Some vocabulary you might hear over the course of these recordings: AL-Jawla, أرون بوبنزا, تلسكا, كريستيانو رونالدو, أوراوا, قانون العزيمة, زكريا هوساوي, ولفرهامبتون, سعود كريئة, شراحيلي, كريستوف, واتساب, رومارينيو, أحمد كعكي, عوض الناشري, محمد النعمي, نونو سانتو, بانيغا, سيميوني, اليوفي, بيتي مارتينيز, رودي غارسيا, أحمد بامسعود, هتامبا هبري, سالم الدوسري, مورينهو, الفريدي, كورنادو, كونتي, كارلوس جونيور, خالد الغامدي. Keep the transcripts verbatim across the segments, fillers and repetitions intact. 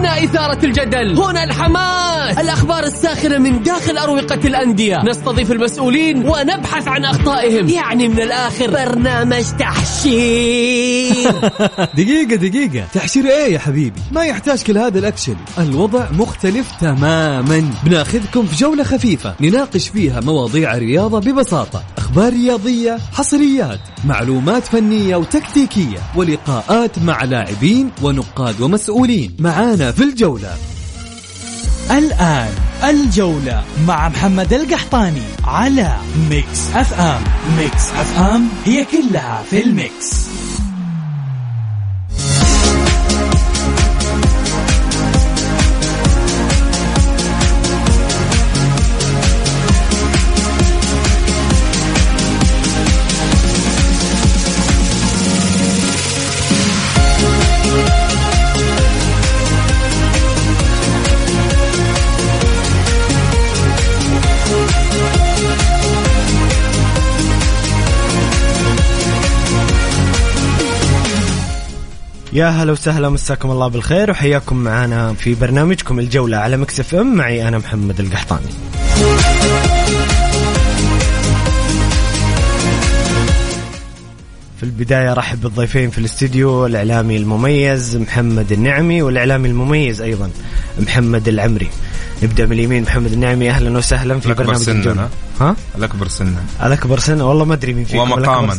هنا إثارة الجدل، هنا الحماس، الأخبار الساخنة من داخل أروقة الأندية، نستضيف المسؤولين ونبحث عن أخطائهم، يعني من الآخر برنامج تحشير. دقيقة دقيقة، تحشير إيه يا حبيبي؟ ما يحتاج كل هذا الأكشن، الوضع مختلف تماما. بناخذكم في جولة خفيفة نناقش فيها مواضيع الرياضة ببساطة، أخبار رياضية، حصريات، معلومات فنية وتكتيكية، ولقاءات مع لاعبين ونقاد ومسؤولين معانا في الجولة. الآن الجولة مع محمد القحطاني على ميكس إف إم. ميكس إف إم هي كلها في الميكس. يا هلا وسهلا، مساكم الله بالخير وحياكم معنا في برنامجكم الجولة على ميكس إف إم. معي أنا محمد القحطاني. في البداية رحب بالضيفين في الاستديو، الإعلامي المميز محمد النعمي والإعلامي المميز أيضا محمد العمري. نبدأ من اليمين، محمد النعمي، أهلا وسهلا في برنامج الجولة. ها؟ الأكبر سنة. الأكبر سنة، والله ما أدري مين فيكم. ومقاما.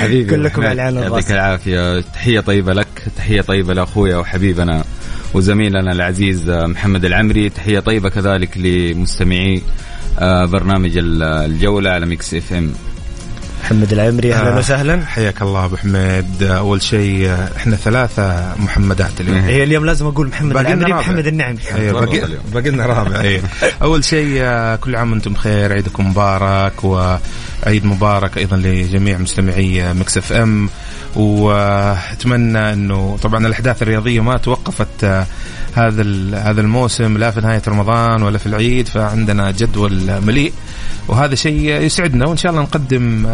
حبيبي. كلكم العلان الراسي. يعطيك العافية، تحية طيبة لك، تحية طيبة لأخويا وحبيبنا وزميلنا العزيز محمد العمري، تحية طيبة كذلك لمستمعي برنامج الجولة على ميكس إف إم. محمد العمري، أهلا آه وسهلا، حياك الله أبو حميد. أول شيء إحنا ثلاثة محمدات اليوم. هي اليوم لازم أقول محمد العمري، محمد النعمي، باقي لنا رابع. أول شيء كل عام أنتم بخير، عيدكم مبارك، وعيد مبارك أيضا لجميع مستمعي ميكس إف إم. وأتمنى أنه طبعا الأحداث الرياضية ما توقفت هذا هذا الموسم، لا في نهاية رمضان ولا في العيد، فعندنا جدول مليء وهذا شيء يسعدنا، وإن شاء الله نقدم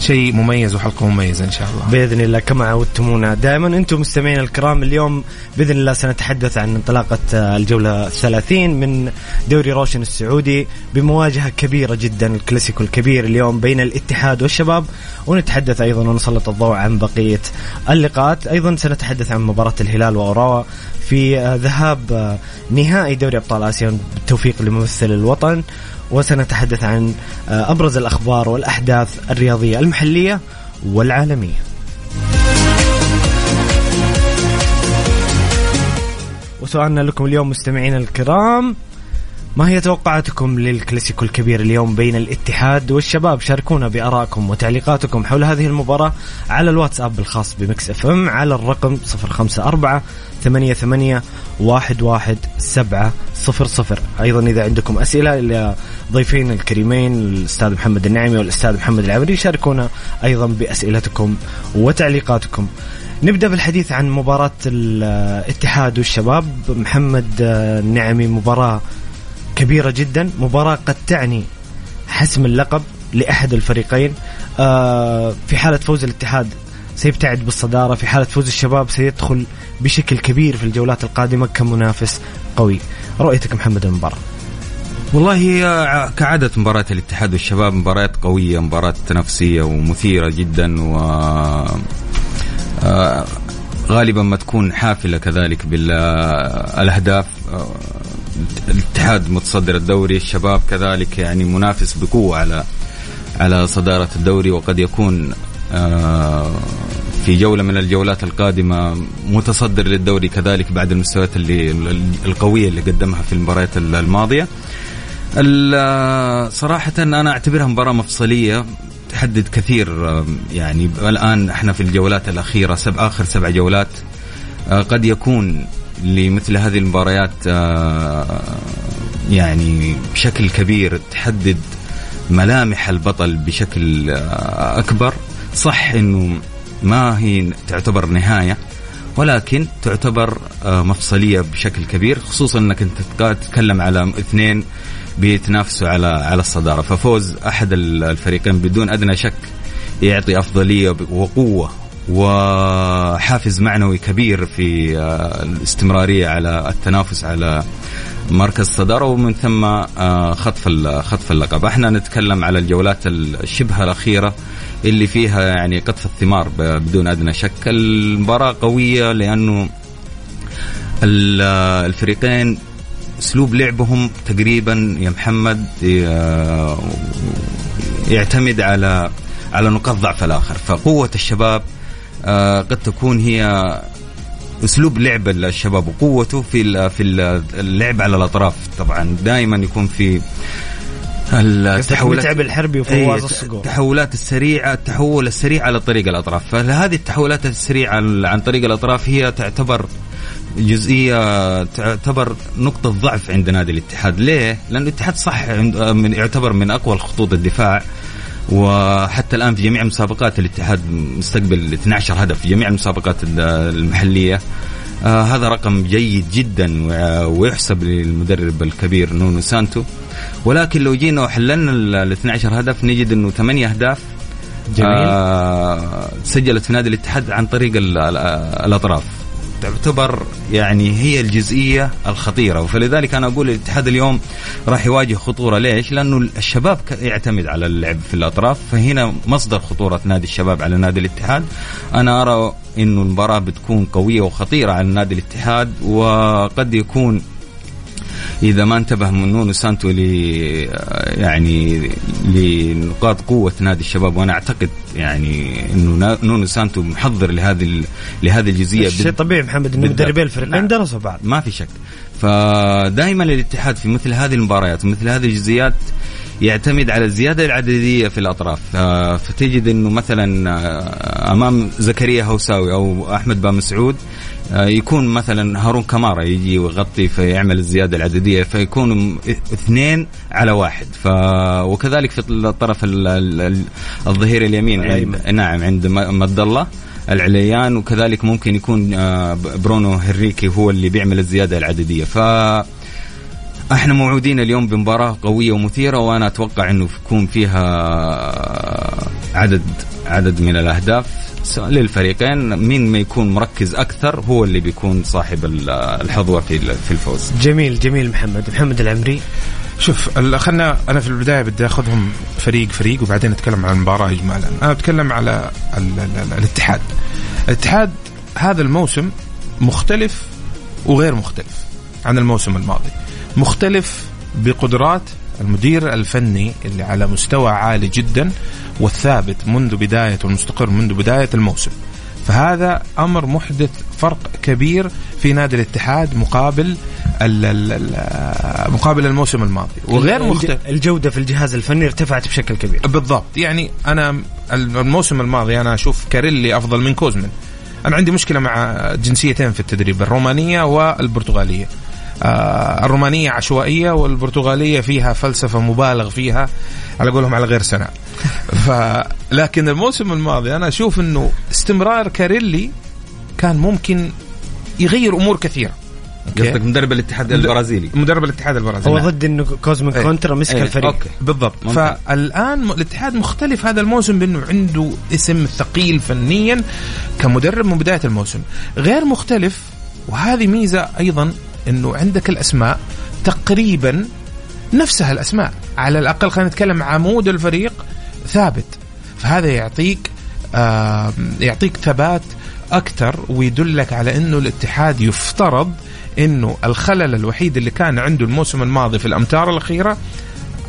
شيء مميز وحلقة مميزة إن شاء الله بإذن الله كما عودتمونا دائما أنتم مستمعين الكرام. اليوم بإذن الله سنتحدث عن انطلاقة الجولة الثلاثين من دوري روشن السعودي بمواجهة كبيرة جدا، الكلاسيكو الكبير اليوم بين الاتحاد والشباب، ونتحدث أيضا ونسلط الضوء عن بقية اللقاءات. أيضا سنتحدث عن مباراة الهلال وأوراوا في ذهاب نهائي دوري أبطال آسيا بالتوفيق لممثل الوطن، وسنتحدث عن أبرز الأخبار والأحداث الرياضية المحلية والعالمية. وسؤالنا لكم اليوم مستمعين الكرام، ما هي توقعاتكم للكلاسيكو الكبير اليوم بين الاتحاد والشباب؟ شاركونا بأراءكم وتعليقاتكم حول هذه المباراة على الواتساب الخاص بميكس إف إم على الرقم صفر خمسة أربعة ثمانية ثمانية واحد واحد سبعة صفر صفر. أيضا إذا عندكم أسئلة لضيفين الكريمين الأستاذ محمد النعمي والأستاذ محمد العمري، شاركونا أيضا بأسئلتكم وتعليقاتكم. نبدأ بالحديث عن مباراة الاتحاد والشباب. محمد النعمي، مباراة كبيرة جدا، مباراة قد تعني حسم اللقب لأحد الفريقين. آه في حالة فوز الاتحاد سيبتعد بالصدارة، في حالة فوز الشباب سيدخل بشكل كبير في الجولات القادمة كمنافس قوي. رؤيتك محمد المباراة؟ والله كعادة مباراة الاتحاد والشباب مباريات قوية، مباريات تنافسية ومثيرة جدا، و آه غالبا ما تكون حافلة كذلك بالأهداف. آه الاتحاد متصدر الدوري، الشباب كذلك يعني منافس بقوة على على صدارة الدوري، وقد يكون في جولة من الجولات القادمة متصدر للدوري كذلك بعد المستويات اللي القوية اللي قدمها في المباريات الماضية. صراحة أنا أعتبرها مباراة مفصلية تحدد كثير، يعني الآن احنا في الجولات الأخيرة سب آخر سبع جولات، قد يكون لمثل هذه المباريات يعني بشكل كبير تحدد ملامح البطل بشكل أكبر. صح أنه ما هي تعتبر نهاية، ولكن تعتبر مفصلية بشكل كبير، خصوصا أنك أنت تتكلم على اثنين بيتنافسوا على على الصدارة، ففوز أحد الفريقين بدون أدنى شك يعطي أفضلية وقوة وحافز معنوي كبير في الاستمرارية على التنافس على مركز الصدارة، ومن ثم خطف خطف اللقب. احنا نتكلم على الجولات الشبه الأخيرة اللي فيها يعني قطف الثمار بدون أدنى شك. المباراة قوية لأنه الفريقين اسلوب لعبهم تقريبا يا محمد يعتمد على على نقاط ضعف الآخر، فقوة الشباب قد تكون هي اسلوب لعب الشباب وقوته في في اللعب على الاطراف. طبعا دائما يكون في التحولات اللعب الحربي وفواز الصقور، التحولات السريعه، التحول السريع على طريق الاطراف، فهذه التحولات السريعه عن طريق الاطراف هي تعتبر جزئيه، تعتبر نقطه ضعف عند نادي الاتحاد. ليه؟ لان الاتحاد صح من يعتبر من اقوى خطوط الدفاع، وحتى الآن في جميع مسابقات الاتحاد مستقبل اثنا عشر هدف في جميع المسابقات المحلية. آه هذا رقم جيد جدا ويحسب للمدرب الكبير نونو سانتو، ولكن لو جينا وحللنا ال اثنا عشر هدف نجد أنه ثمانية أهداف آه سجلت في نادي الاتحاد عن طريق الأطراف، تعتبر يعني هي الجزئية الخطيرة. فلذلك أنا أقول الاتحاد اليوم راح يواجه خطورة. ليش؟ لأنه الشباب يعتمد على اللعب في الأطراف، فهنا مصدر خطورة نادي الشباب على نادي الاتحاد. أنا أرى أنه المباراة بتكون قوية وخطيرة على نادي الاتحاد، وقد يكون إذا ما انتبه من نونو سانتو لي يعني لنقاط قوة نادي الشباب، وأنا أعتقد يعني إنه نونو سانتو محضر لهذه لهذه الجزئية. شيء طبيعي محمد إنه مدربين الفريقين درسوا بعض، ما في شك. فدائما الاتحاد في مثل هذه المباريات مثل هذه الجزئيات يعتمد على الزيادة العددية في الأطراف، فتجد أنه مثلا أمام زكريا هوساوي أو أحمد بامسعود يكون مثلا هارون كامارا يجي ويغطي فيعمل الزيادة العددية، فيكون اثنين على واحد. ف... وكذلك في الطرف الظهير اليمين عند... نعم عند مدلة العليان، وكذلك ممكن يكون برونو هريكي هو اللي بيعمل الزيادة العددية. ف احنا موعودين اليوم بمباراة قوية ومثيرة، وانا اتوقع انه يكون فيها عدد عدد من الاهداف للفريقين. مين ما يكون مركز اكثر هو اللي بيكون صاحب الحظوة في في الفوز. جميل جميل محمد. محمد العمري، شوف خلنا انا في البداية بدي اخذهم فريق فريق وبعدين اتكلم عن المباراة اجمالا. انا بتكلم على الاتحاد. الاتحاد هذا الموسم مختلف وغير مختلف عن الموسم الماضي، مختلف بقدرات المدير الفني اللي على مستوى عالي جدا والثابت منذ بداية والمستقر منذ بداية الموسم، فهذا أمر محدث فرق كبير في نادي الاتحاد مقابل مقابل الموسم الماضي وغير مختلف. الجودة في الجهاز الفني ارتفعت بشكل كبير. بالضبط، يعني أنا الموسم الماضي أنا أشوف كاريلي أفضل من كوزمين. أنا عندي مشكلة مع جنسيتين في التدريب، الرومانية والبرتغالية. آه الرومانية عشوائية والبرتغالية فيها فلسفة مبالغ فيها على قولهم على غير سنة. لكن الموسم الماضي أنا أشوف أنه استمرار كاريلي كان ممكن يغير أمور كثيرة. قصدك مدرب الاتحاد البرازيلي؟ مدرب الاتحاد البرازيلي هو ضد أنه كوزمين كونترا مسك الفريق. أوكي. بالضبط ممكن. فالآن الاتحاد مختلف هذا الموسم بأنه عنده اسم ثقيل فنيا كمدرب من بداية الموسم. غير مختلف، وهذه ميزة أيضا، إنه عندك الأسماء تقريبا نفسها، الأسماء على الأقل خلينا نتكلم عمود الفريق ثابت، فهذا يعطيك آه يعطيك ثبات أكتر، ويدلك على إنه الاتحاد يفترض إنه الخلل الوحيد اللي كان عنده الموسم الماضي في الأمتار الأخيرة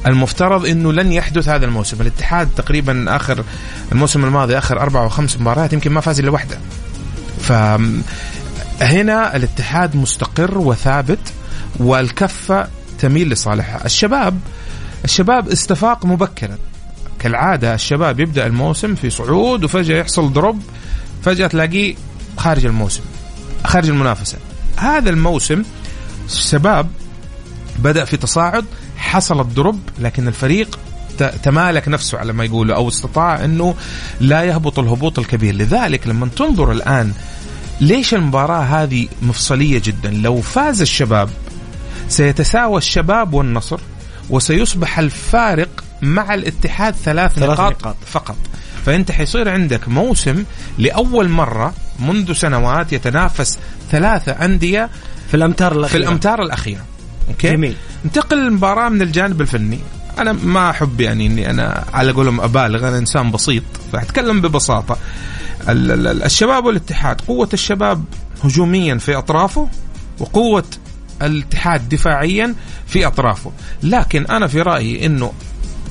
المفترض إنه لن يحدث هذا الموسم. الاتحاد تقريبا آخر الموسم الماضي آخر أربعة أو خمس مباريات يمكن ما فاز إلا واحدة، ف هنا الاتحاد مستقر وثابت والكفة تميل لصالحها. الشباب الشباب استفاق مبكرا كالعادة، الشباب يبدأ الموسم في صعود وفجأة يحصل ضرب، فجأة تلاقيه خارج الموسم خارج المنافسة. هذا الموسم الشباب بدأ في تصاعد، حصل الضرب لكن الفريق تمالك نفسه على ما يقوله، أو استطاع أنه لا يهبط الهبوط الكبير. لذلك لما تنظر الآن ليش المباراة هذه مفصلية جدا، لو فاز الشباب سيتساوى الشباب والنصر وسيصبح الفارق مع الاتحاد ثلاث نقاط, نقاط فقط. فأنت حيصير عندك موسم لأول مرة منذ سنوات يتنافس ثلاثة أندية في الأمتار الأخيرة. في الأمتار الأخيرة. أوكي؟ جميل. انتقل المباراة من الجانب الفني. أنا ما أحب يعني إني أنا على قولهم أبالغ، أنا إنسان بسيط فأتكلم ببساطة. الشباب والاتحاد، قوة الشباب هجوميا في أطرافه وقوة الاتحاد دفاعيا في أطرافه، لكن أنا في رأيي إنه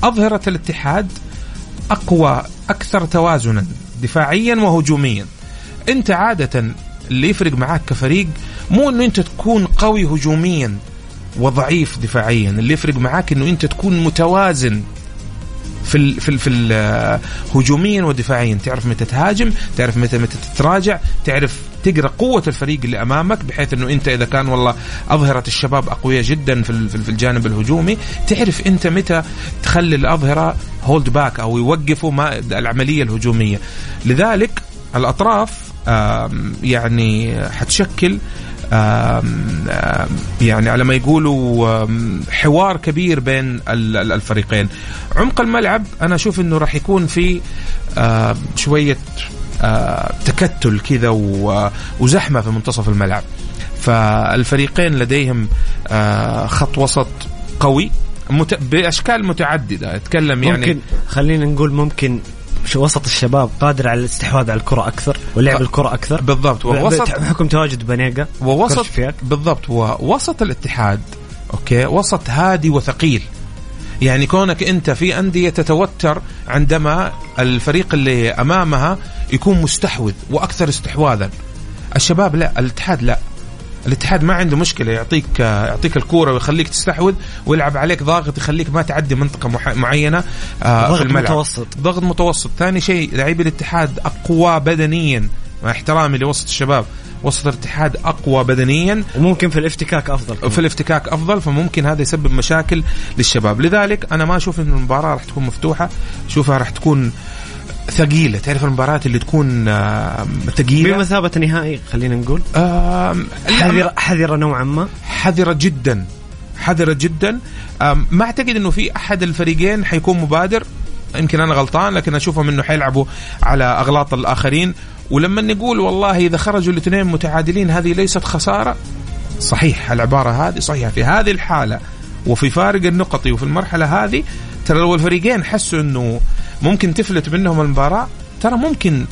أظهرة الاتحاد أقوى أكثر توازنا دفاعيا وهجوميا. أنت عادة اللي يفرق معاك كفريق مو إنه أنت تكون قوي هجوميا وضعيف دفاعيا، اللي يفرق معاك إنه أنت تكون متوازن في ال في ال في ال هجوميا ودفاعيا، تعرف متى تهاجم، تعرف متى متى تتراجع، تعرف تقرأ قوة الفريق اللي أمامك، بحيث أنه أنت إذا كان والله أظهرة الشباب أقوية جدا في في الجانب الهجومي، تعرف أنت متى تخلي الأظهرة هولد باك أو يوقفوا ما العملية الهجومية. لذلك الأطراف يعني حتشكل يعني على ما يقولوا حوار كبير بين الفريقين. عمق الملعب أنا أشوف أنه راح يكون في شوية آه، تكتل كذا وزحمة في منتصف الملعب، فالفريقين لديهم آه، خط وسط قوي مت... بأشكال متعددة. أتكلم يعني ممكن خلينا نقول ممكن وسط الشباب قادر على الاستحواذ على الكرة أكثر ولعب الكرة أكثر بالضبط، ووسط بحكم تواجد بانيغا ووسط بالضبط، ووسط الاتحاد أوكي وسط هادي وثقيل. يعني كونك أنت في أندية تتوتر عندما الفريق اللي أمامها يكون مستحوذ وأكثر استحواذا، الشباب لا، الاتحاد لا، الاتحاد ما عنده مشكلة يعطيك يعطيك الكورة ويخليك تستحوذ ويلعب عليك ضاغط يخليك ما تعدي منطقة معينة في الملعب. متوسط. ضغط متوسط. ثاني شيء لاعبي الاتحاد أقوى بدنيا، مع احترامي لوسط الشباب، وسط الاتحاد أقوى بدنيا وممكن في الافتكاك أفضل في الافتكاك أفضل فممكن هذا يسبب مشاكل للشباب. لذلك أنا ما أشوف أن المباراة راح تكون مفتوحة، أشوفها راح تكون ثقيلة. تعرف المباريات اللي تكون ثقيلة بمثابة نهائي، خلينا نقول حذرة حذرة نوعا ما، حذرة جدا حذرة جدا. ما أعتقد أنه في أحد الفريقين حيكون مبادر، يمكن أنا غلطان لكن أشوفهم أنه حيلعبوا على أغلاط الآخرين. ولما نقول والله إذا خرجوا الاثنين متعادلين هذه ليست خسارة، صحيح العبارة هذه صحيحة في هذه الحالة وفي فارق النقطي وفي المرحلة هذه. ترى لو الفريقين حسوا أنه ممكن تفلت منهم المباراة، ترى ممكن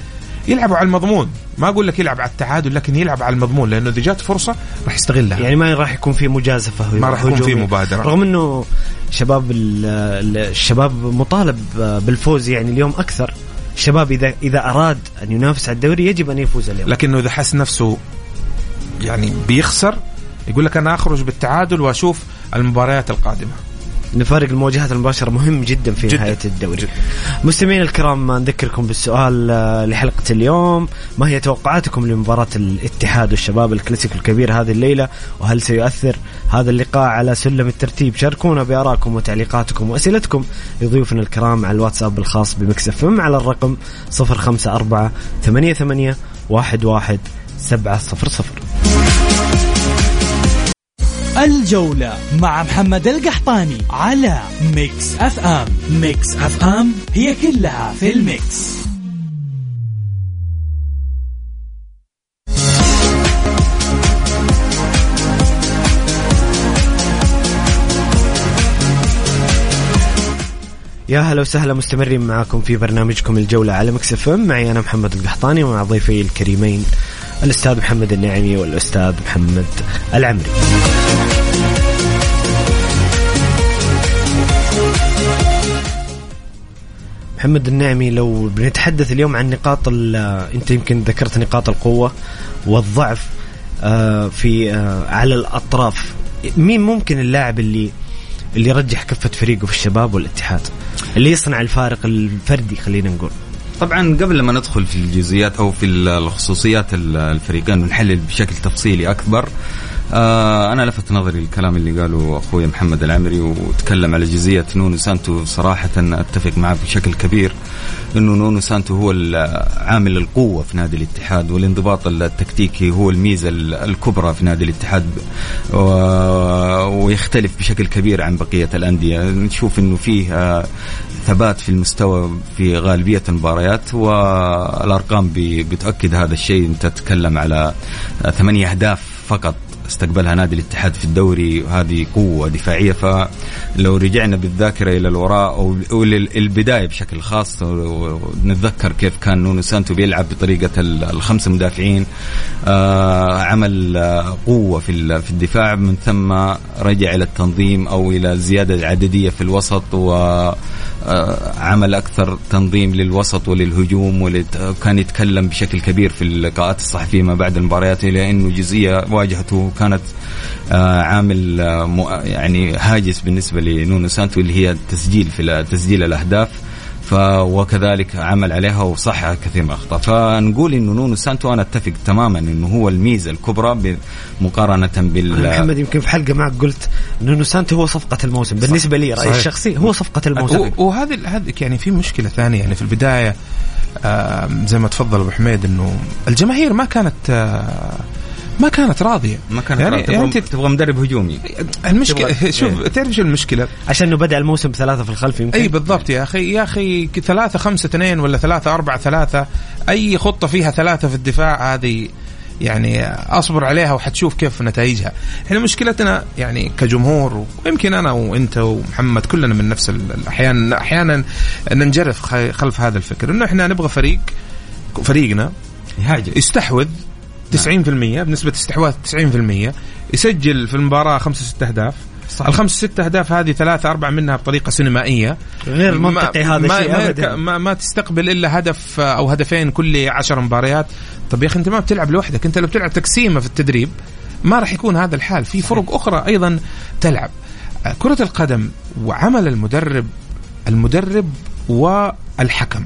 يلعبوا على المضمون، ما أقول لك يلعب على التعادل لكن يلعب على المضمون، لأنه إذا جات فرصة راح يستغلها. يعني ما راح يكون في مجازفة، ما راح يكون في مبادرة، رغم أنه شباب الشباب مطالب بالفوز يعني اليوم أكثر. الشباب إذا إذا أراد أن ينافس على الدوري يجب أن يفوز اليوم، لكنه إذا حس نفسه يعني بيخسر يقول لك أنا أخرج بالتعادل وأشوف المباريات القادمة. نفارق المواجهات المباشرة مهم جدا في جداً. نهاية الدوري. مستمعين الكرام نذكركم بالسؤال لحلقة اليوم، ما هي توقعاتكم لمباراة الاتحاد والشباب الكلاسيكو الكبير هذه الليلة، وهل سيؤثر هذا اللقاء على سلم الترتيب؟ شاركونا بآراءكم وتعليقاتكم وأسئلتكم لضيوفنا الكرام على الواتساب الخاص بميكس إف إم على الرقم صفر خمسة أربعة ثمانية ثمانية واحد واحد سبعة صفر صفر. الجولة مع محمد القحطاني على ميكس أف أم. ميكس أف أم هي كلها في الميكس. يا هلا وسهلا، مستمرين معاكم في برنامجكم الجولة على ميكس إف أم، معي أنا محمد القحطاني ومع ضيفي الكريمين الأستاذ محمد النعمي والأستاذ محمد العمري. محمد النعمي، لو بنتحدث اليوم عن نقاط، أنت يمكن ذكرت نقاط القوة والضعف في على الأطراف، مين ممكن اللاعب اللي اللي يرجح كفة فريقه في الشباب والاتحاد اللي يصنع الفارق الفردي؟ خلينا نقول طبعا قبل ما ندخل في الجزئيات أو في الخصوصيات الفريقين ونحلل بشكل تفصيلي أكبر، آه أنا لفت نظري الكلام اللي قاله أخوي محمد العمري وتكلم على جزئية نونو سانتو. صراحة أتفق معه بشكل كبير أنه نونو سانتو هو عامل القوة في نادي الاتحاد، والانضباط التكتيكي هو الميزة الكبرى في نادي الاتحاد، ويختلف بشكل كبير عن بقية الأندية. نشوف أنه فيه ثبات في المستوى في غالبية المباريات، والأرقام بتؤكد هذا الشيء. أنت تتكلم على ثمانية أهداف فقط استقبلها نادي الاتحاد في الدوري، وهذه قوة دفاعية. فلو رجعنا بالذاكرة إلى الوراء أو البداية بشكل خاص، نتذكر كيف كان نونو سانتو بيلعب بطريقة الخمس مدافعين، عمل قوة في الدفاع، من ثم رجع إلى التنظيم أو إلى زيادة عددية في الوسط، وعمل أكثر تنظيم للوسط وللهجوم، وكان يتكلم بشكل كبير في اللقاءات الصحفية ما بعد المباريات، لأنه جزئية واجهته كانت عامل يعني هاجس بالنسبة لنونو سانتو، اللي هي التسجيل في تسجيل الأهداف، وكذلك عمل عليها وصحح كثير من الأخطاء. فنقول إنه نونو سانتو أنا أتفق تماما إنه هو الميزة الكبرى مقارنة بال. محمد يمكن في حلقة معك قلت نونو سانتو هو صفقة الموسم بالنسبة لي، رأيي الشخصي هو صفقة الموسم. وهذا هذا يعني في مشكلة ثانية يعني في البداية زي ما تفضل أبو حميد إنه الجماهير ما كانت ما كانت راضية ما كانت يعني راضية. يعني تبغى مدرب هجومي المشكلة. شوف ايه. تعرف شو المشكلة؟ عشان انه بدأ الموسم ثلاثة في الخلف يمكن. اي بالضبط يا اخي يا اخي ثلاثة خمسة اثنين ولا ثلاثة أربعة ثلاثة، اي خطة فيها ثلاثة في الدفاع هذه يعني اصبر عليها وحتشوف كيف نتائجها. احنا مشكلتنا يعني كجمهور، ويمكن انا وانت ومحمد كلنا من نفس الاحيان احيانا ننجرف خلف هذا الفكر انه احنا نبغى فريق فريقنا يهاجم يستحوذ تسعين بالمئة بنسبة استحواذ تسعين بالمئة، يسجل في المباراة خمسة ستة أهداف، الخمسة ستة أهداف هذه ثلاثة أربعة منها بطريقة سينمائية غير منطقي. هذا ما الشيء أبدا ما, ما تستقبل إلا هدف أو هدفين كل عشر مباريات. طب يا أخي أنت ما بتلعب لوحدك، أنت لو بتلعب تقسيمة في التدريب ما رح يكون هذا الحال. في فرق أخرى أيضا تلعب كرة القدم، وعمل المدرب المدرب والحكم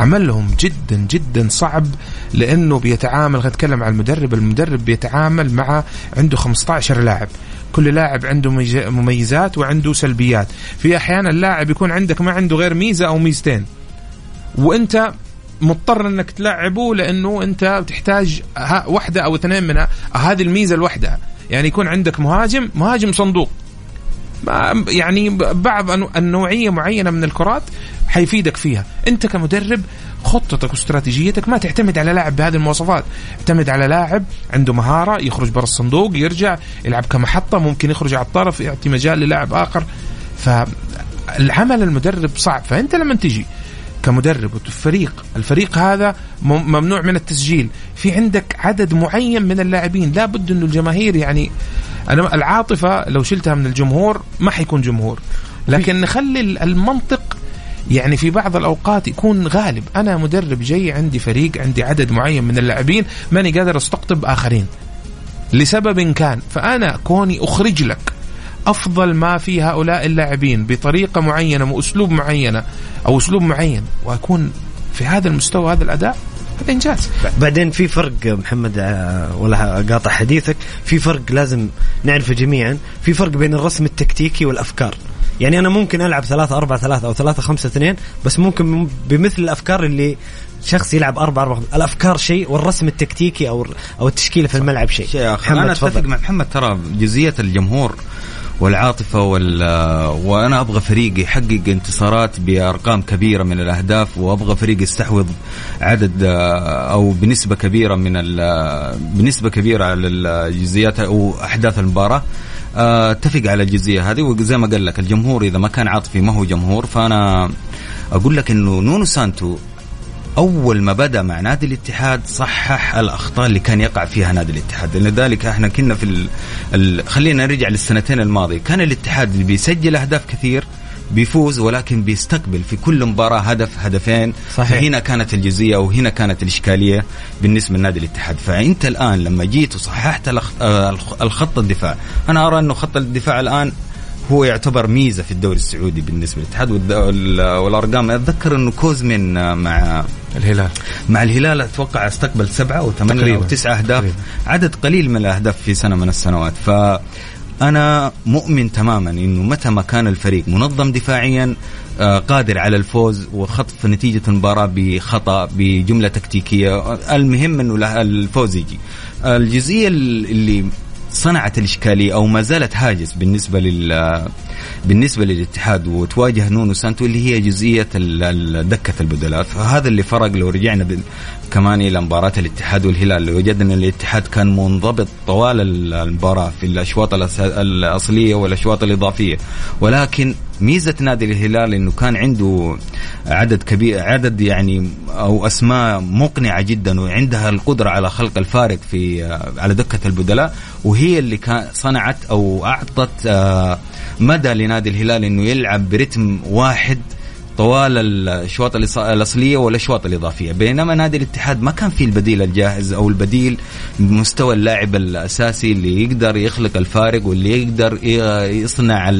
عملهم جدا جدا صعب، لأنه بيتعامل غنتكلم عن المدرب المدرب بيتعامل مع عنده خمسة عشر لاعب، كل لاعب عنده مميزات وعنده سلبيات. في أحيانا اللاعب يكون عندك ما عنده غير ميزة أو ميزتين، وأنت مضطر أنك تلعبه لأنه أنت تحتاج واحدة أو اثنين من هذه الميزة الوحدة. يعني يكون عندك مهاجم مهاجم صندوق، يعني بعض النوعية معينة من الكرات حيفيدك فيها. أنت كمدرب خطتك واستراتيجيتك ما تعتمد على لاعب بهذه المواصفات، تعتمد على لاعب عنده مهارة يخرج برا الصندوق، يرجع يلعب كمحطة، ممكن يخرج على الطرف يعطي مجال للاعب آخر. فالعمل المدرب صعب. فأنت لما تجي كمدرب وفريق الفريق هذا ممنوع من التسجيل، في عندك عدد معين من اللاعبين، لا بد أن الجماهير يعني أنا العاطفة لو شلتها من الجمهور ما حيكون جمهور، لكن نخلي المنطق يعني في بعض الأوقات يكون غالب. أنا مدرب جاي عندي فريق عندي عدد معين من اللاعبين، ماني قادر استقطب آخرين لسبب كان، فأنا كوني أخرج لك أفضل ما في هؤلاء اللاعبين بطريقة معينة وأسلوب معينة أو أسلوب معين، وأكون في هذا المستوى هذا الأداء هذا إنجاز. بعدين في فرق محمد ولا قاطع حديثك، في فرق لازم نعرفه جميعا، في فرق بين الرسم التكتيكي والأفكار. يعني أنا ممكن ألعب ثلاثة أربعة ثلاثة أو ثلاثة خمسة اثنين، بس ممكن بمثل الأفكار اللي شخص يلعب أربعة أربعة. الأفكار شيء والرسم التكتيكي أو أو التشكيلة في الملعب شيء. أنا أتفق مع محمد، ترى جزئية الجمهور والعاطفة وال... وأنا أبغى فريق يحقق انتصارات بأرقام كبيرة من الأهداف، وأبغى فريق يستحوذ عدد أو بنسبة كبيرة من ال... بنسبة كبيرة على الجزئيات أو أحداث المباراة. اتفق على الجزئية هذه، وزي ما قال لك الجمهور إذا ما كان عاطفي ما هو جمهور. فأنا أقول لك إنه نونو سانتو أول ما بدأ مع نادي الاتحاد صحح الأخطاء اللي كان يقع فيها نادي الاتحاد. لذلك احنا كنا في ال... ال... خلينا نرجع للسنتين الماضية، كان الاتحاد اللي بيسجل أهداف كثير بيفوز، ولكن بيستقبل في كل مباراة هدف هدفين صحيح. فهنا كانت الجزئية وهنا كانت الإشكالية بالنسبة لنادي الاتحاد. فأنت الآن لما جيت وصححت الخط... الخط الدفاع، أنا أرى أنه خط الدفاع الآن هو يعتبر ميزة في الدوري السعودي بالنسبة للاتحاد. والأرقام أتذكر أنه كوزمين مع الهلال مع الهلال أتوقع استقبل سبعة أو ثمانية أو تسعة أهداف تقريبا. عدد قليل من الأهداف في سنة من السنوات. فأنا مؤمن تماما أنه متى ما كان الفريق منظم دفاعيا قادر على الفوز وخطف نتيجة المباراة بخطأ بجملة تكتيكية، المهم أنه الفوز يجي. الجزئية اللي صنعت الإشكالية أو ما زالت هاجس بالنسبة لل بالنسبة للاتحاد وتواجه نونو سانتو اللي هي جزئية دكة البدلاء. فهذا اللي فرق. لو رجعنا كمان إلى مباراة الاتحاد والهلال وجدنا الاتحاد كان منضبط طوال المباراة في الأشواط الأصلية والأشواط الإضافية، ولكن ميزة نادي الهلال إنه كان عنده عدد كبير عدد يعني أو أسماء مقنعة جدا وعندها القدرة على خلق الفارق في على دكة البدلاء، وهي اللي كان صنعت أو أعطت مدى لنادي الهلال إنه يلعب برتم واحد طوال الأشواط الأصلية والأشواط الإضافية. بينما نادي الاتحاد ما كان فيه البديل الجاهز أو البديل بمستوى اللاعب الأساسي اللي يقدر يخلق الفارق واللي يقدر يصنع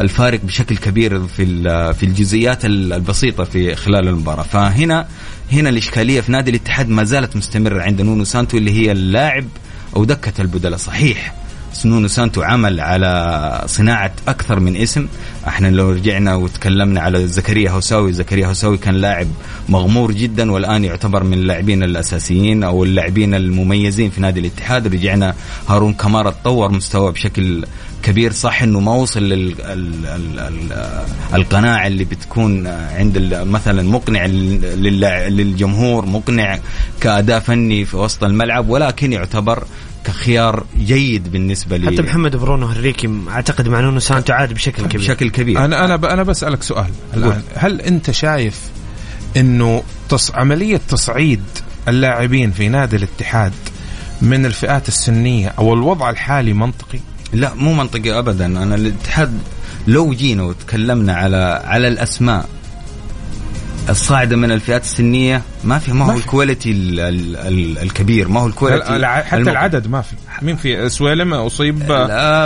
الفارق بشكل كبير في في الجزئيات البسيطة في خلال المباراة. فهنا هنا الإشكالية في نادي الاتحاد ما زالت مستمرة عند نونو سانتو اللي هي اللاعب أو دكة البدلاء. صحيح نونو سانتو عمل على صناعة أكثر من اسم. احنا لو رجعنا وتكلمنا على زكريا هوساوي، زكريا هوساوي كان لاعب مغمور جدا والآن يعتبر من اللاعبين الأساسيين أو اللاعبين المميزين في نادي الاتحاد. رجعنا هارون كامارا تطور مستواه بشكل كبير. صح انه ما وصل للقناعة اللي بتكون عند مثلا مقنع للجمهور، مقنع كأداء فني في وسط الملعب، ولكن يعتبر كخيار جيد بالنسبة لي. حتى محمد برونو هريكي أعتقد مع نونو سانتو عاد بشكل كبير. بشكل كبير. أنا أنا ب... أنا بسألك سؤال الآن، هل أنت شايف إنه تص... عملية تصعيد اللاعبين في نادي الاتحاد من الفئات السنية أو الوضع الحالي منطقي؟ لا، مو منطقي أبدا. أنا الاتحاد لو جينا وتكلمنا على على الأسماء الصاعدة من الفئات السنية ما في ما هو الكواليتي ال ال ال الكبير، ما هو الكواليتي حتى المقر. العدد ما في. مين في سويلم أصيب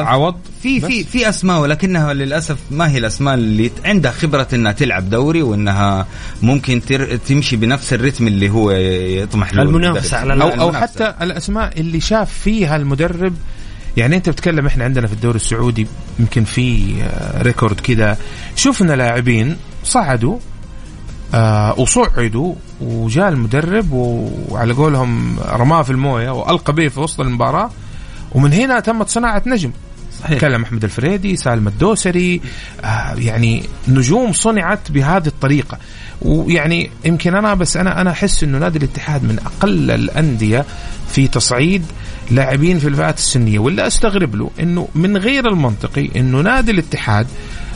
عوض في في في أسماء، ولكنها للأسف ما هي الأسماء اللي عندها خبرة إنها تلعب دوري وإنها ممكن تمشي بنفس الرتم اللي هو يطمح له المنافسة على أو, أو حتى الأسماء اللي شاف فيها المدرب. يعني أنت بتكلم إحنا عندنا في الدوري السعودي يمكن في ريكورد كده شوفنا لاعبين صعدوا آه وصعدوا وجاء المدرب وعلى قولهم رماه في المويه وألقى به في وسط المباراة، ومن هنا تمت صناعة نجم. صحيح. كلام أحمد الفريدي، سالم الدوسري، آه يعني نجوم صنعت بهذه الطريقة. ويعني يمكن أنا بس أنا أنا أحس إنه نادي الاتحاد من أقل الأندية في تصعيد لاعبين في الفئات السنية، ولا أستغرب له إنه من غير المنطقي إنه نادي الاتحاد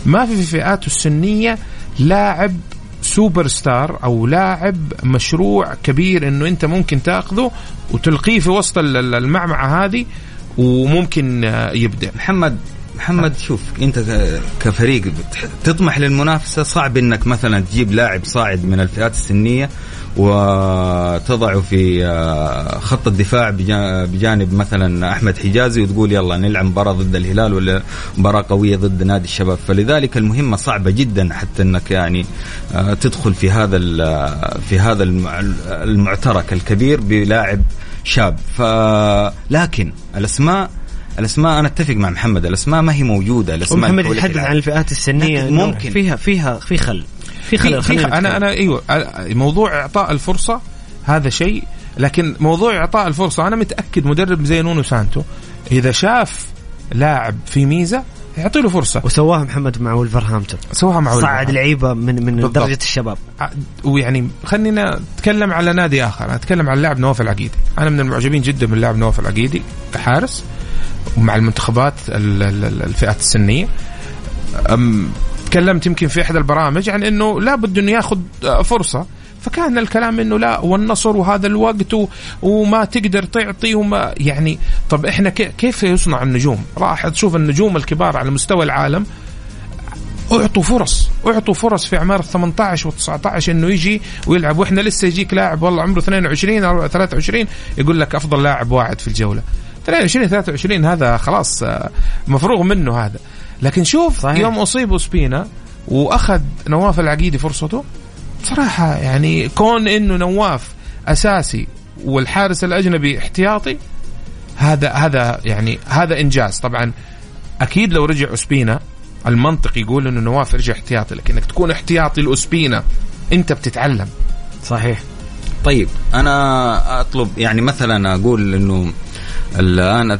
ما في في فئاته السنية لاعب سوبر ستار أو لاعب مشروع كبير إنه أنت ممكن تأخذه وتلقيه في وسط المعمعة هذه وممكن يبدأ. محمد محمد شوف أنت كفريق تطمح للمنافسة، صعب إنك مثلا تجيب لاعب صاعد من الفئات السنية وتضعه في خط الدفاع بجانب مثلا أحمد حجازي وتقول يلا نلعب مباراة ضد الهلال ولا مباراة قوية ضد نادي الشباب. فلذلك المهمة صعبة جدا حتى أنك يعني تدخل في هذا في هذا المعترك الكبير بلاعب شاب. فلكن الأسماء الأسماء أنا أتفق مع محمد، الأسماء ما هي موجودة. الأسماء محمد يتحدث عن الفئات السنية ممكن فيها فيها في خل في خلل في خلل أنا كده. أنا أيوة موضوع إعطاء الفرصة هذا شيء، لكن موضوع إعطاء الفرصة أنا متأكد مدرب زي نونو سانتو إذا شاف لاعب في ميزة يعطي له فرصة، وسواها محمد مع ولفرهامبتون، سواها مع صعد لعيبة من من درجة الشباب. ويعني خلينا نتكلم على نادي آخر، أنا أتكلم على اللاعب نواف العقيلي. أنا من المعجبين جدا من اللاعب نواف العقيلي كحارس ومع المنتخبات الفئات السنية. أم تكلمت يمكن في أحد البرامج عن أنه لا بد أنه يأخذ فرصة، فكان الكلام أنه لا والنصر وهذا الوقت وما تقدر تعطي وما يعني. طب إحنا كيف يصنع النجوم؟ راح تشوف النجوم الكبار على مستوى العالم أعطوا فرص أعطوا فرص في أعمار ثمانية عشر وتسعة عشر أنه يجي ويلعب، وإحنا لسه يجيك لاعب والله عمره اثنين وعشرين أو ثلاثة وعشرين يقول لك أفضل لاعب واعد في الجولة. اثنين وعشرين ثلاثة وعشرين هذا خلاص مفروغ منه هذا. لكن شوف صحيح. يوم أصيب أسبينا وأخذ نواف العقيلي فرصته بصراحة يعني كون إنه نواف أساسي والحارس الأجنبي احتياطي هذا هذا يعني هذا إنجاز. طبعا أكيد لو رجع أسبينا المنطق يقول إنه نواف رجع احتياطي, لكنك تكون احتياطي لأسبينا أنت بتتعلم. صحيح. طيب أنا أطلب يعني مثلا أقول إنه الآن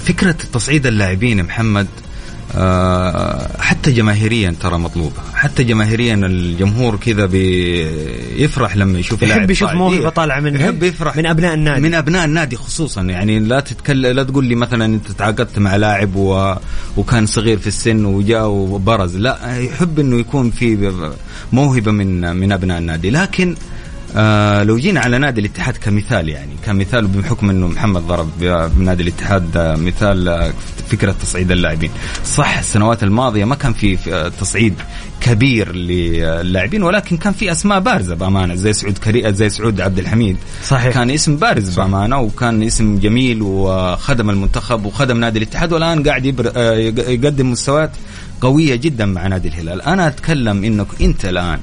فكرة تصعيد اللاعبين محمد حتى جماهيريا ترى مطلوبة, حتى جماهيريا الجمهور كذا بيفرح لما يشوف لاعب يحب يشوف موهبة طالعة من من أبناء النادي, من أبناء النادي خصوصا. يعني لا تتكلم لا تقول لي مثلا أنت تعاقدت مع لاعب و... وكان صغير في السن وجاء وبرز, لا يحب إنه يكون في موهبة من من أبناء النادي. لكن آه لو جينا على نادي الاتحاد كمثال, يعني كمثال بحكم انه محمد ضرب بنادي الاتحاد مثال فكرة تصعيد اللاعبين. صح السنوات الماضية ما كان في تصعيد كبير للاعبين, ولكن كان في اسماء بارزة بأمانة زي سعود كريئة زي سعود عبد الحميد. صحيح. كان اسم بارز بأمانة وكان اسم جميل وخدم المنتخب وخدم نادي الاتحاد, والآن قاعد يقدم مستويات قوية جدا مع نادي الهلال. انا اتكلم انك انت الآن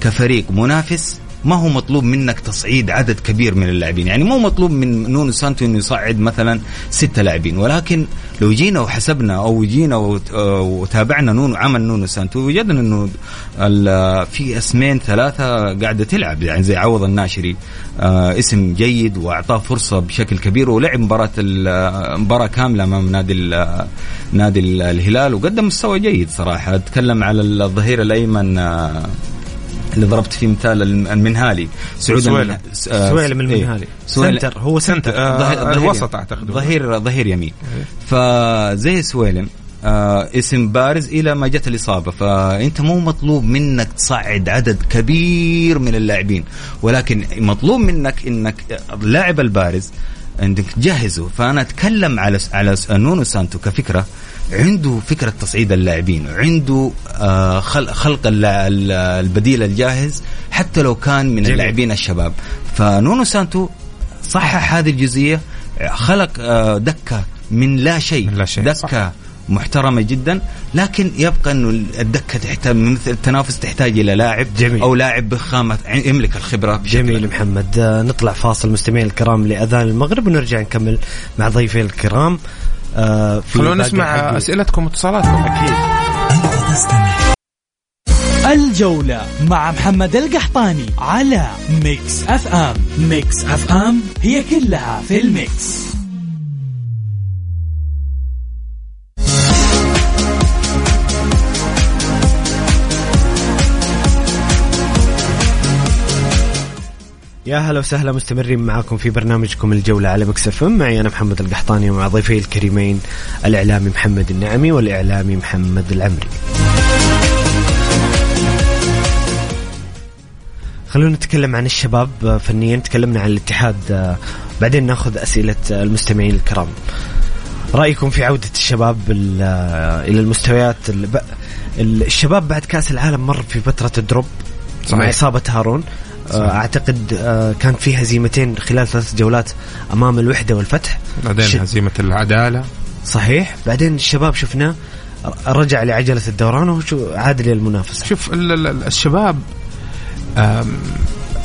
كفريق منافس ما هو مطلوب منك تصعيد عدد كبير من اللاعبين, يعني مو مطلوب من نونو سانتو انه يصعد مثلا ستة لاعبين, ولكن لو جينا وحسبنا او جينا وتابعنا نونو عمل نونو سانتو وجدنا انه في اسمين ثلاثه قاعده تلعب, يعني زي عوض الناشري اسم جيد واعطاه فرصه بشكل كبير ولعب مباراه مباراه كامله امام نادي نادي الهلال وقدم مستوى جيد صراحه. اتكلم على الظهير الايمن اللي ضربت فيه مثال المنهالي سعود سويلم سويلم المنهالي سنتر, هو سنتر الوسط اعتقد ظهير ظهير يمين. فزي سويلم آه اسم بارز الى ما جت الاصابه, فانت مو مطلوب منك تصعد عدد كبير من اللاعبين, ولكن مطلوب منك انك اللاعب البارز عندك جهزه. فانا اتكلم على على نونو سانتو كفكره, عنده فكرة تصعيد اللاعبين, عنده خلق البديل الجاهز حتى لو كان من اللاعبين الشباب. فنونو سانتو صحح هذه الجزئية, خلق دكة من لا شيء, دكة صح. محترمة جدا, لكن يبقى أنه الدكة تحتاج مثل التنافس تحتاج إلى لاعب جميل. أو لاعب بخامة يملك الخبرة. جميل محمد, نطلع فاصل مستمعين الكرام لأذان المغرب ونرجع نكمل مع ضيفي الكرام. آه خلونا نسمع أسئلتكم واتصالاتكم. أكيد الجولة مع محمد القحطاني على ميكس إف إم. ميكس إف إم هي كلها في الميكس. يا هلا وسهلا, مستمرين معاكم في برنامجكم الجولة على ميكس إف إم, معي أنا محمد القحطاني ومع ضيفي الكريمين الإعلامي محمد النعمي والإعلامي محمد العمري. خلونا نتكلم عن الشباب فنيا, تكلمنا عن الاتحاد, بعدين ناخذ أسئلة المستمعين الكرام. رأيكم في عودة الشباب إلى المستويات؟ الشباب بعد كأس العالم مر في فترة الدروب مع إصابة هارون, أعتقد كان فيه هزيمتين خلال ثلاث جولات أمام الوحدة والفتح, بعدين هزيمة العدالة. صحيح. بعدين الشباب شفنا رجع لعجلة الدوران وعاد للمنافسة. شوف الشباب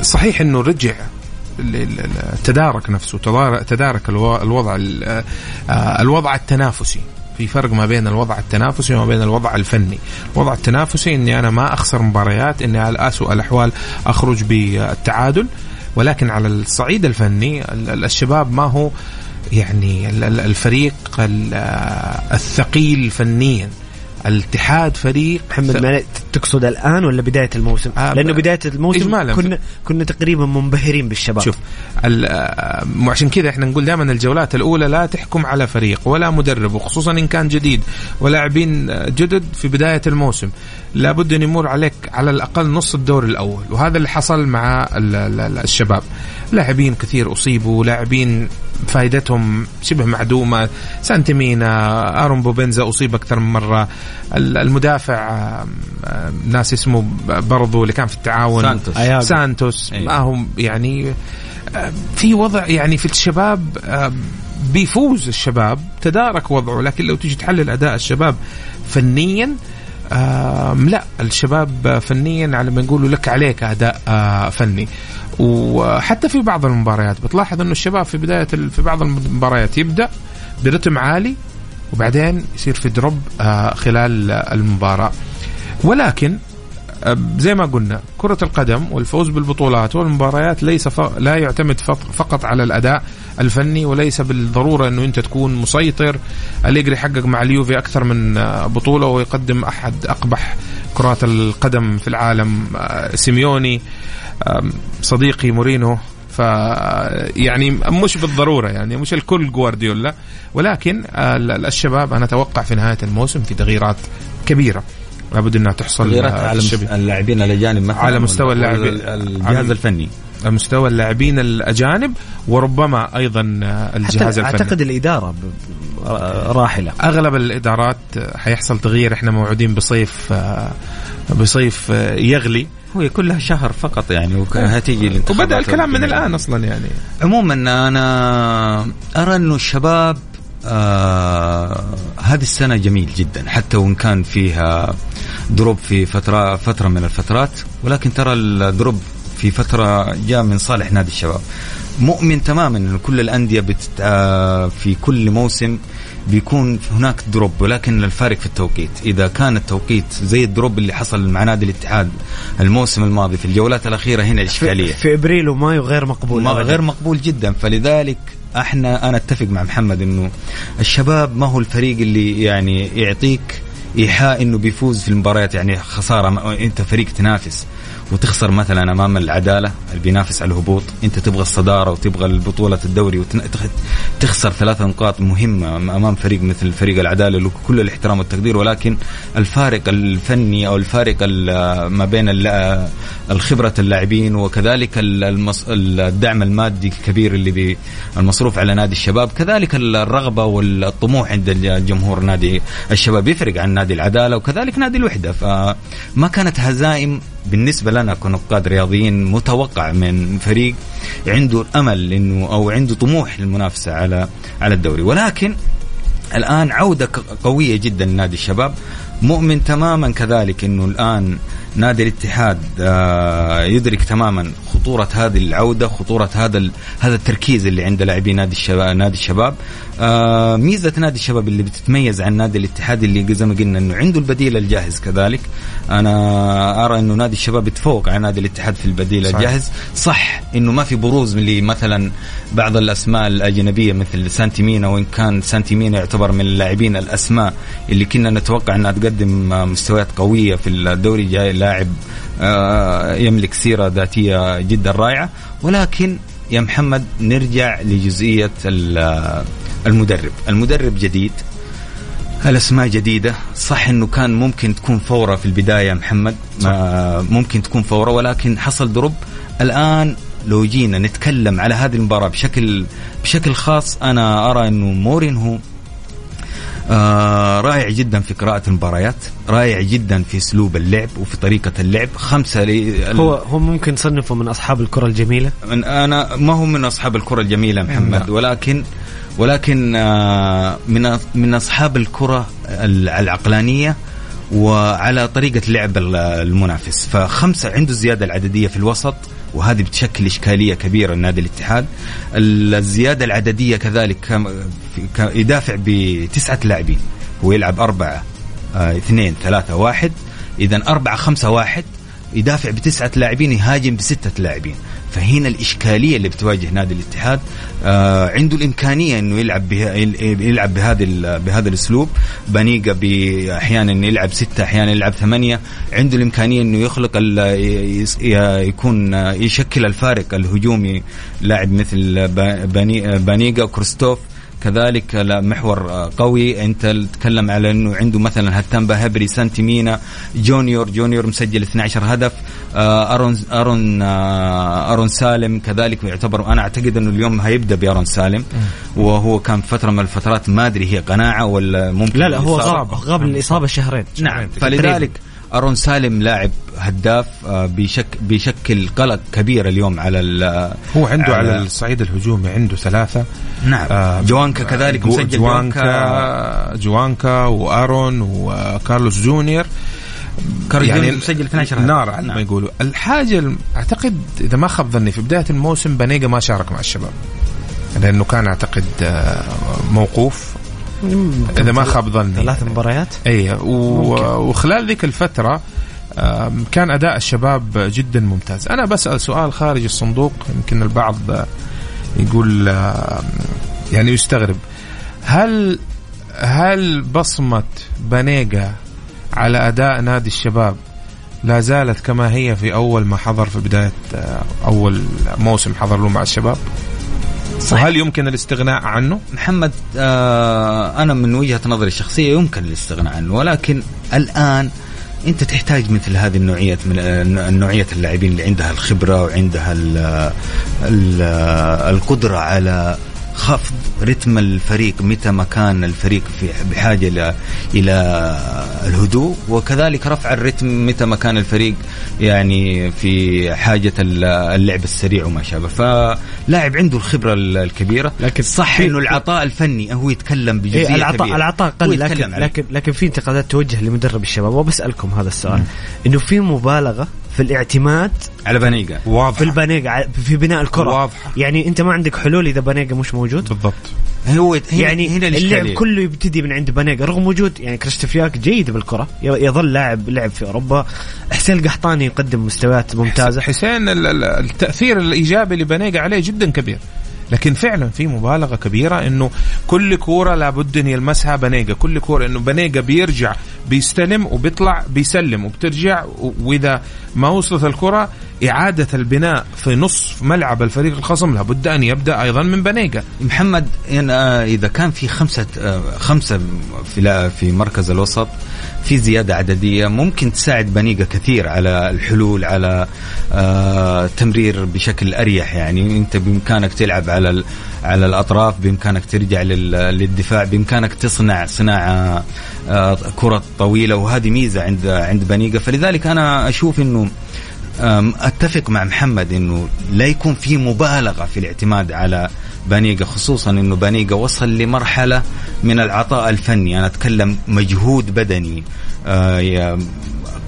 صحيح أنه رجع تدارك نفسه, تدارك الوضع الوضع التنافسي. في فرق ما بين الوضع التنافسي وما بين الوضع الفني. الوضع التنافسي إني أنا ما أخسر مباريات, إني على أسوأ الأحوال أخرج بالتعادل, ولكن على الصعيد الفني الشباب ما هو يعني الفريق الثقيل فنيا. الاتحاد فريق محمد ث... تقصد الآن ولا بداية الموسم؟ آه لأنه بداية الموسم كنا كنا تقريبا منبهرين بالشباب. شوف عشان كذا احنا نقول دائما الجولات الأولى لا تحكم على فريق ولا مدرب, وخصوصا إن كان جديد ولاعبين جدد في بداية الموسم. لابد أن يمر عليك على الأقل نص الدور الأول, وهذا اللي حصل مع الشباب. لاعبين كثير أصيبوا, لاعبين فائدتهم شبه معدومة. سانتي مينا، أرون بوبنزا أصيب أكثر من مرة، المدافع ناس اسمه برضو اللي كان في التعاون سانتوس, سانتوس. ما هم يعني في وضع يعني في الشباب بيفوز الشباب تدارك وضعه، لكن لو تيجي تحلل أداء الشباب فنيا لا، الشباب فنيا على ما نقوله لك عليك أداء فني. وحتى في بعض المباريات بتلاحظ أنه الشباب في بداية في بعض المباريات يبدأ برتم عالي وبعدين يصير في دروب خلال المباراة. ولكن زي ما قلنا كرة القدم والفوز بالبطولات والمباريات ليس ف... لا يعتمد فقط على الأداء الفني، وليس بالضرورة أنه أنت تكون مسيطر. أليجري حقق مع اليوفي أكثر من بطولة ويقدم أحد أقبح كرات القدم في العالم. سيميوني صديقي مورينو، فيعني مش بالضرورة يعني مش الكل جوارديولا، ولكن الشباب أنا أتوقع في نهاية الموسم في تغييرات كبيرة لابد أنها تحصل على اللاعبين الأجانب على مستوى الجهاز الفني، على مستوى اللاعبين الأجانب، وربما أيضا الجهاز الفني. أعتقد الإدارة راحلة، أغلب الإدارات هيحصل تغيير. إحنا موعدين بصيف بصيف يغلي، هو كلها شهر فقط يعني، وهتيجي وبدأ الكلام من الآن أصلا يعني. عموما أنا أرى أنه الشباب آه هذه السنة جميل جدا، حتى وإن كان فيها دروب في فترة فترة من الفترات، ولكن ترى الدروب في فترة جاء من صالح نادي الشباب. مؤمن تماما أن كل الأندية بت آه في كل موسم بيكون هناك دروب، ولكن الفارق في التوقيت. إذا كان التوقيت زي الدروب اللي حصل مع نادي الاتحاد الموسم الماضي في الجولات الأخيرة هنا الإشكالية في إبريل ومايو غير مقبول، غير مقبول جدا. فلذلك احنا انا اتفق مع محمد انه الشباب ما هو الفريق اللي يعني يعطيك ايحاء انه بيفوز في المباريات. يعني خساره انت فريق تنافس وتخسر مثلا امام العداله اللي بينافس على الهبوط، انت تبغى الصداره وتبغى البطوله الدوري وتخسر ثلاثه نقاط مهمه امام فريق مثل فريق العداله له كل الاحترام والتقدير، ولكن الفارق الفني او الفارق ما بين الخبره اللاعبين وكذلك الدعم المادي الكبير اللي بالمصروف على نادي الشباب، كذلك الرغبه والطموح عند الجمهور نادي الشباب يفرق عن نادي العداله وكذلك نادي الوحده. فما كانت هزائم بالنسبة لنا كنقاد رياضيين متوقع من فريق عنده الأمل إنه أو عنده طموح للمنافسة على على الدوري. ولكن الآن عودة قوية جدا لنادي الشباب. مؤمن تماما كذلك إنه الآن نادي الاتحاد يدرك تماما خطورة هذه العودة، خطورة هذا هذا التركيز اللي عند لاعبي نادي الشباب. نادي الشباب ميزة نادي الشباب اللي بتتميز عن نادي الاتحاد اللي زي ما قلنا إنه عنده البديل الجاهز. كذلك أنا أرى إنه نادي الشباب يتفوق على نادي الاتحاد في البديل الجاهز. صح إنه ما في بروز مثلا بعض الأسماء الأجنبية مثل سانتي مينا، وإن كان سانتي مينا يعتبر من اللاعبين الأسماء اللي كنا نتوقع أنها تقدم مستويات قوية في الدوري، جاي لاعب يملك سيرة ذاتية جدا رائعة. ولكن يا محمد نرجع لجزئية المدرب. المدرب جديد، الأسماء جديدة، صح إنه كان ممكن تكون فورة في البداية محمد، ممكن تكون فورة، ولكن حصل دروب. الآن لو جينا نتكلم على هذه المباراة بشكل بشكل خاص، أنا أرى إنه مورينهو آه رائع جدا في قراءة المباريات، رائع جدا في اسلوب اللعب وفي طريقة اللعب. خمسة لي هو هو ممكن صنفه من أصحاب الكرة الجميلة. أنا ما هو من أصحاب الكرة الجميلة محمد، ولكن ولكن آه من من أصحاب الكرة العقلانية وعلى طريقة لعب المنافس. فخمسة عنده زيادة العددية في الوسط، وهذه بتشكل إشكالية كبيرة لنادي الاتحاد. الزيادة العددية كذلك يدافع بتسعة لاعبين، هو يلعب أربعة اثنين ثلاثة واحد، إذن أربعة خمسة واحد، يدافع بتسعة لاعبين يهاجم بستة لاعبين. فهنا الإشكالية اللي بتواجه نادي الاتحاد. آه عنده الإمكانية إنه يلعب بها يلعب بهذا بهذا الأسلوب. بانيغا بأحيانا إنه يلعب ستة، أحيانا يلعب ثمانية. عنده الإمكانية إنه يخلق يكون يشكل الفارق الهجومي لاعب مثل بانيغا وكريستوف. كذلك محور قوي. أنت تتكلم على أنه عنده مثلا هتامبا هبري، سانتي مينا، جونيور جونيور مسجل اثنا عشر هدف، أرون أرون أرون سالم كذلك يعتبر. أنا أعتقد أنه اليوم هيبدأ بأرون سالم، وهو كان فترة من الفترات ما أدري هي قناعة ولا ممكن، لا لا هو غاب غاب الإصابة شهرين. نعم، فلذلك أرون سالم لاعب هداف بشك بشكل قلق كبير اليوم على هو عنده على, على الصعيد الهجومي عنده ثلاثة. نعم آه جوانكا كذلك مسجل، جوانكا جوانكا وأرون وكارلوس جونيور يعني مسجل اثنا عشر نار على ما يقولوا. الحاجة أعتقد إذا ما خاب ظني في بداية الموسم بانيغا ما شارك مع الشباب لأنه كان أعتقد موقوف إذا ما خاب ظني ثلاث مباريات أيه، وخلال ذيك الفترة كان أداء الشباب جدا ممتاز. أنا بسأل سؤال خارج الصندوق، يمكن البعض يقول يعني يستغرب، هل هل بصمة بانيغا على أداء نادي الشباب لا زالت كما هي في أول ما حضر في بداية أول موسم حضر له مع الشباب؟ صحيح. وهل يمكن الاستغناء عنه؟ محمد آه أنا من وجهة نظري الشخصية يمكن الاستغناء عنه، ولكن الآن أنت تحتاج مثل هذه النوعية من النوعية اللاعبين اللي عندها الخبرة وعندها ال ال القدرة على خفض رتم الفريق متى ما كان الفريق في بحاجة إلى إلى الهدوء، وكذلك رفع الرتم متى ما كان الفريق يعني في حاجة اللعب السريع وما شابه. فلاعب عنده الخبرة الكبيرة، لكن صح إنه العطاء الفني هو يتكلم بجزئية إيه العطاء كبيرة، العطاء قل، لكن لكن لكن في انتقادات توجه لمدرب الشباب، وبسألكم هذا السؤال م. إنه في مبالغة في الاعتماد على بانيغا، واضح في البانيغا في بناء الكرة، واضح. يعني أنت ما عندك حلول إذا بانيغا مش موجود بالضبط. هو يعني هنا اللعب كله يبتدي من عند بانيغا رغم وجود يعني كريستوفياك جيد بالكرة، يظل لاعب لعب في أوروبا، حسين القحطاني يقدم مستويات ممتازة، حسين التأثير الإيجابي لبانيغا عليه جدا كبير، لكن فعلا في مبالغة كبيرة إنه كل كورة لابد أن يلمسها بانيغا، كل كورة إنه بانيغا بيرجع بيستلم وبيطلع بيسلم وبترجع، وإذا ما وصلت الكرة إعادة البناء في نصف ملعب الفريق الخصم لابد أن يبدأ أيضا من بانيغا. محمد يعني إذا كان في خمسة خمسة في في مركز الوسط في زيادة عددية ممكن تساعد بانيغا كثير على الحلول، على تمرير بشكل أريح. يعني أنت بإمكانك تلعب على على الأطراف، بإمكانك ترجع للدفاع، بإمكانك تصنع صناعة كرة طويلة، وهذه ميزة عند عند بانيغا. فلذلك أنا أشوف إنه أتفق مع محمد إنه لا يكون في مبالغة في الاعتماد على بانيغا، خصوصا إنه بانيغا وصل لمرحلة من العطاء الفني. أنا أتكلم مجهود بدني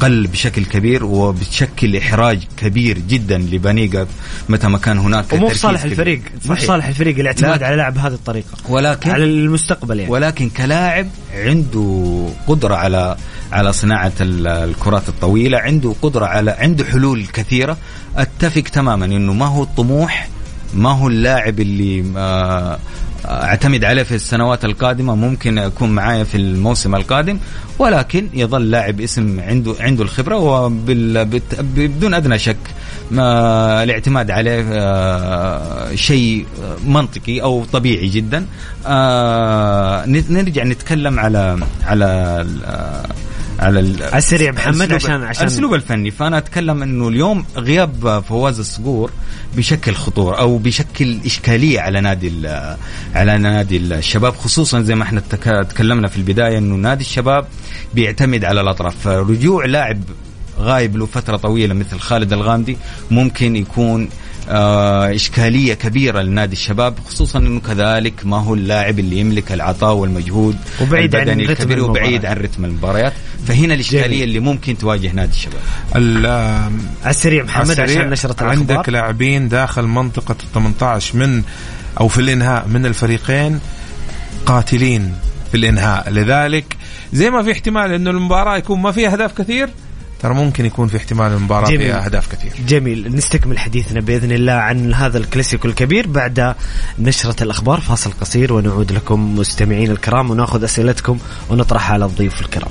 قل بشكل كبير، وبتشكل إحراج كبير جدا لبانيغا متى ما كان هناك. ومو صالح الفريق، مو صالح الفريق الاعتماد على لاعب بهذه الطريقة، ولكن على المستقبل يعني. ولكن كلاعب عنده قدرة على على صناعة الكرات الطويلة، عنده قدرة على عنده حلول كثيرة. أتفق تماما إنه ما هو الطموح، ما هو اللاعب اللي اعتمد عليه في السنوات القادمة، ممكن أكون معايا في الموسم القادم، ولكن يظل لاعب اسم عنده عنده الخبرة، وبدون أدنى شك ما الاعتماد عليه شيء منطقي أو طبيعي جدا. نرجع نتكلم على على على السريع محمد عشان عشان الأسلوب الفني. فأنا أتكلم إنه اليوم غياب فواز الصقور بشكل خطور أو بشكل إشكالية على نادي على نادي الشباب، خصوصا زي ما إحنا تكلمنا في البداية إنه نادي الشباب بيعتمد على الأطراف، فرجوع لاعب غايب له فترة طويلة مثل خالد الغامدي ممكن يكون إشكالية كبيرة لنادي الشباب، خصوصا أنه كذلك ما هو اللاعب اللي يملك العطاء والمجهود وبعيد عن رتم وبعيد عن رتم المباريات. فهنا الإشكالية جميل. اللي ممكن تواجه نادي الشباب السريع محمد السريع عشان نشرة الأخبار. عندك لاعبين داخل منطقة الثمانية عشر من أو في الإنهاء من الفريقين قاتلين في الإنهاء، لذلك زي ما في احتمال أنه المباراة يكون ما فيها أهداف كثير، ترى ممكن يكون في احتمال المباراة فيها أهداف كثير. جميل، نستكمل حديثنا بإذن الله عن هذا الكلاسيكو الكبير بعد نشرة الأخبار. فاصل قصير ونعود لكم مستمعين الكرام، ونأخذ أسئلتكم ونطرحها على الضيوف الكرام.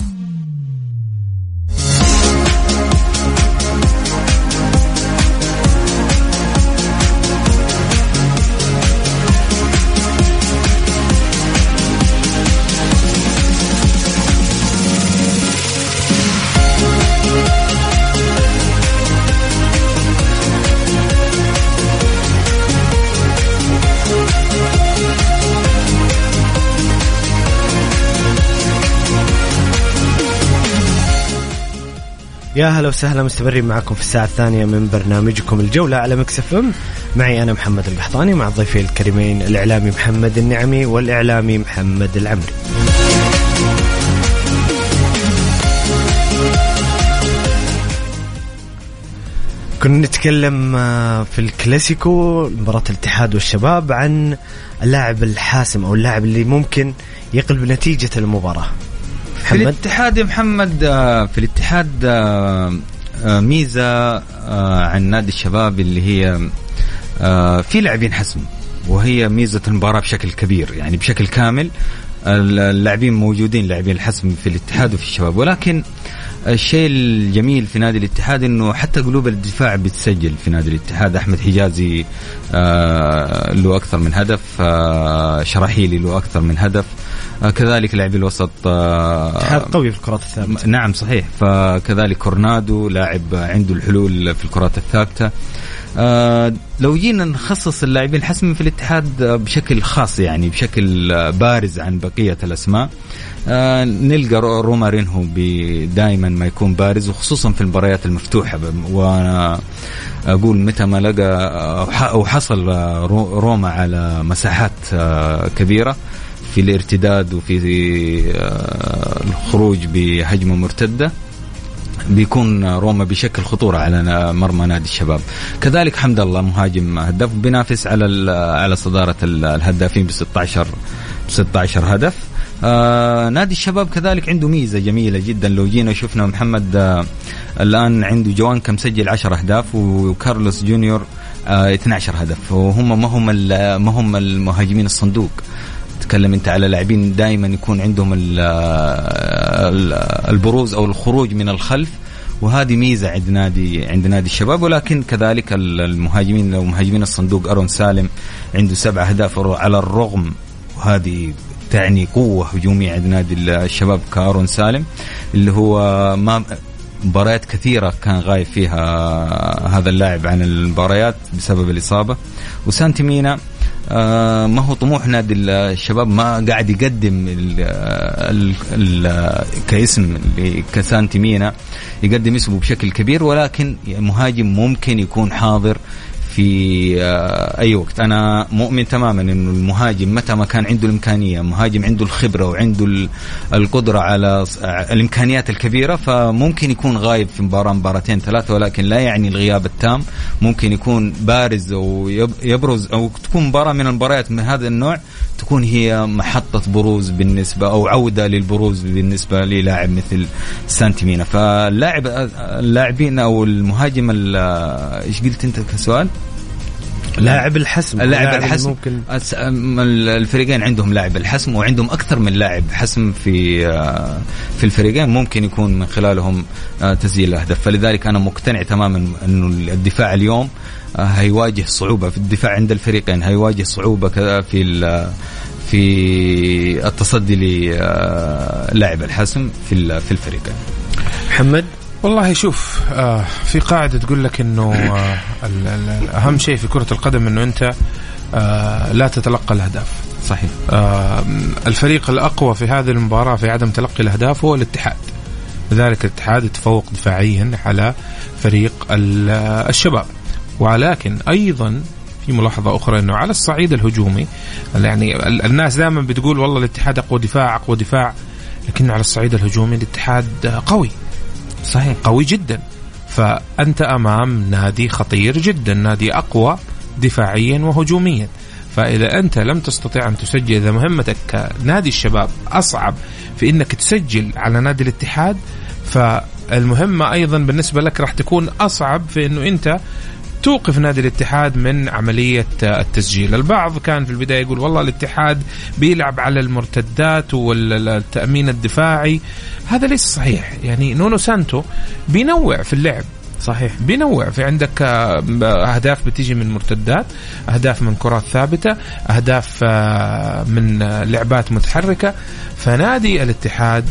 يا هلا وسهلا، مستمرين معكم في الساعة الثانية من برنامجكم الجولة على ميكس إف إم. معي أنا محمد القحطاني مع ضيفي الكريمين الإعلامي محمد النعمي والإعلامي محمد العمري. كنا نتكلم في الكلاسيكو مباراة الاتحاد والشباب عن اللاعب الحاسم أو اللاعب اللي ممكن يقلب نتيجة المباراة. محمد. في الاتحاد محمد، في الاتحاد ميزة عن نادي الشباب اللي هي في لاعبين حسم، وهي ميزة المباراة بشكل كبير، يعني بشكل كامل اللاعبين موجودين، لاعبين الحسم في الاتحاد وفي الشباب. ولكن الشيء الجميل في نادي الاتحاد انه حتى قلوب الدفاع بتسجل في نادي الاتحاد. احمد حجازي آه له اكثر من هدف، آه شراحيلي له اكثر من هدف، آه كذلك لاعبي الوسط آه قوي في الكرات الثابته. نعم صحيح، فكذلك كورنادو لاعب عنده الحلول في الكرات الثابته. آه لو جينا نخصص اللاعبين الحسم في الاتحاد بشكل خاص، يعني بشكل بارز عن بقية الأسماء، آه نلقى رومارينيو دائما ما يكون بارز، وخصوصا في المباريات المفتوحة. وأنا أقول متى ما لقى أو حصل روما على مساحات آه كبيرة في الارتداد وفي آه الخروج بهجمة مرتدة، بيكون روما بشكل خطورة على مرمى نادي الشباب. كذلك حمد الله مهاجم هداف بينافس على على صدارة الهدافين بستة عشر هدف. آه نادي الشباب كذلك عنده ميزة جميلة جدا، لو جينا شفنا محمد آه الآن عنده جوانكا مسجل عشر أهداف وكارلوس جونيور آه اثنا عشر هدف، وهم ما هم ما هم المهاجمين الصندوق. تكلم أنت على لاعبين دائما يكون عندهم البروز أو الخروج من الخلف، وهذه ميزة عند نادي عند نادي الشباب. ولكن كذلك المهاجمين لو مهاجمين الصندوق، أرون سالم عنده سبع أهداف على الرغم، وهذه تعني قوة هجومية عند نادي الشباب كأرون سالم، اللي هو ما مباريات كثيرة كان غايب فيها هذا اللاعب عن المباريات بسبب الإصابة. وسانتي مينا آه ما هو طموح نادي الشباب، ما قاعد يقدم ال ال ال كاسم كسانتي مينا يقدم اسمه بشكل كبير، ولكن مهاجم ممكن يكون حاضر في آه أي وقت. أنا مؤمن تماما إنه المهاجم متى ما كان عنده الإمكانية، مهاجم عنده الخبرة وعنده القدرة على الإمكانيات الكبيرة، فممكن يكون غايب في مباراة مباراتين ثلاثة، ولكن لا يعني الغياب التام، ممكن يكون بارز ويبرز، أو تكون مباراة من المباريات من هذا النوع تكون هي محطة بروز بالنسبة أو عودة للبروز بالنسبة للاعب مثل سانتي مينا. فاللاعب اللاعبين أو المهاجم إيش قلت أنت كسؤال؟ لاعب الحسم، اللاعب الحسم الفريقين عندهم لاعب الحسم، وعندهم أكثر من لاعب حسم في في الفريقين ممكن يكون من خلالهم تسجيل أهداف. فلذلك أنا مقتنع تماما إنه الدفاع اليوم هيواجه صعوبة، في الدفاع عند الفريقين هيواجه صعوبة كذا في في التصدي للاعب الحسم في في الفريقين. محمد والله شوف، آه في قاعدة تقول لك إنه آه أهم شيء في كرة القدم إنه أنت آه لا تتلقى الأهداف. صحيح. آه الفريق الأقوى في هذه المباراة في عدم تلقي الأهداف هو الاتحاد، لذلك الاتحاد يتفوق دفاعيا على فريق الشباب. ولكن أيضا في ملاحظة أخرى إنه على الصعيد الهجومي، يعني الناس دائما بتقول والله الاتحاد أقوى دفاع أقوى دفاع، لكن على الصعيد الهجومي الاتحاد قوي. صحيح، قوي جدا. فأنت أمام نادي خطير جدا، نادي أقوى دفاعيا وهجوميا. فإذا أنت لم تستطيع أن تسجل، إذا مهمتك كنادي الشباب أصعب في إنك تسجل على نادي الاتحاد، فالمهمة أيضا بالنسبة لك راح تكون أصعب في إنه أنت توقف نادي الاتحاد من عملية التسجيل. البعض كان في البداية يقول والله الاتحاد بيلعب على المرتدات والتأمين الدفاعي، هذا ليس صحيح. يعني نونو سانتو بينوع في اللعب. صحيح، بينوع. في عندك أهداف بتيجي من مرتدات، أهداف من كرات ثابتة، أهداف من لعبات متحركة. فنادي الاتحاد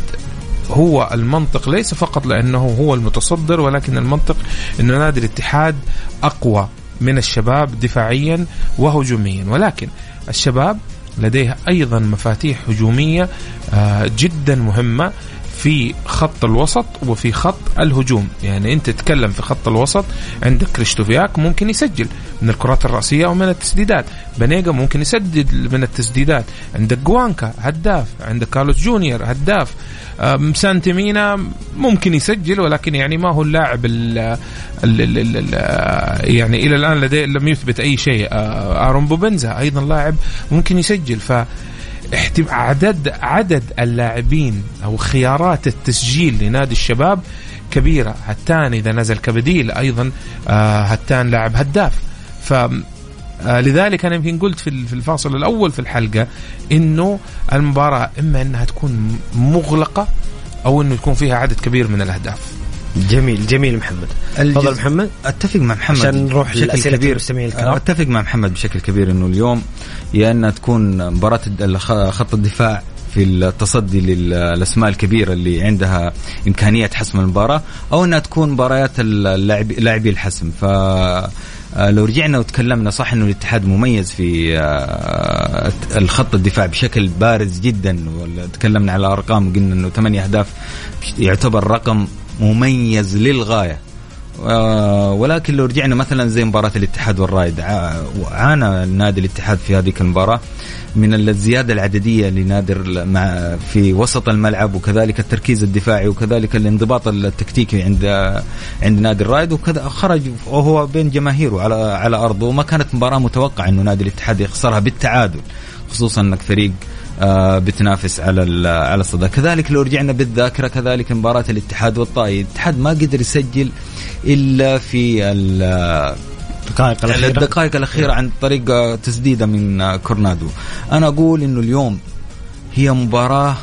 هو المنطق، ليس فقط لأنه هو المتصدر، ولكن المنطق أنه نادي الاتحاد أقوى من الشباب دفاعيا وهجوميا. ولكن الشباب لديه أيضا مفاتيح هجومية جدا مهمة في خط الوسط وفي خط الهجوم. يعني أنت تتكلم في خط الوسط عندك كريستوفياك ممكن يسجل من الكرات الرأسية ومن التسديدات, بانيغا ممكن يسدد من التسديدات, عندك جوانكا هداف, عندك كارلوس جونيور هداف, سانتي مينا ممكن يسجل ولكن يعني ما هو اللاعب ال ال ال ال يعني إلى الآن لديه لم يثبت أي شيء. أرون بوبنزا أيضا لاعب ممكن يسجل. ف عدد عدد اللاعبين أو خيارات التسجيل لنادي الشباب كبيرة. هتان إذا نزل كبديل أيضا هتان لاعب هداف. فلذلك أنا يمكن قلت في الفاصل الأول في الحلقة إنه المباراة إما أنها تكون مغلقة أو إنه يكون فيها عدد كبير من الأهداف. جميل جميل محمد. تفضل محمد. اتفق مع محمد عشان نروح للاسئله المستمعين الكرام. اتفق مع محمد بشكل كبير انه اليوم يا ان تكون مباراه خط الدفاع في التصدي للاسماء الكبيره اللي عندها امكانيه حسم المباراه, او انها تكون مباريات لاعبي الحسم. ف لو رجعنا وتكلمنا صح انه الاتحاد مميز في الخط الدفاع بشكل بارز جدا, وتكلمنا على ارقام وقلنا انه ثمانية اهداف يعتبر رقم مميز للغاية. ولكن لو رجعنا مثلا زي مباراة الاتحاد والرائد, عانى نادي الاتحاد في هذه المباراة من الزيادة العددية لنادر مع في وسط الملعب, وكذلك التركيز الدفاعي, وكذلك الانضباط التكتيكي عند عند نادي الرائد, وكذا خرج وهو بين جماهيره على على أرضه. وما كانت مباراة متوقعة إنه نادي الاتحاد يخسرها بالتعادل, خصوصا أنك فريق بتنافس على على الصدى. كذلك لو رجعنا بالذاكرة كذلك مباراة الاتحاد والطائي, الاتحاد ما قدر يسجل إلا في الدقائق الأخيرة, الدقائق الأخيرة عن طريق تسديدة من كورنادو. أنا أقول إنه اليوم هي مباراة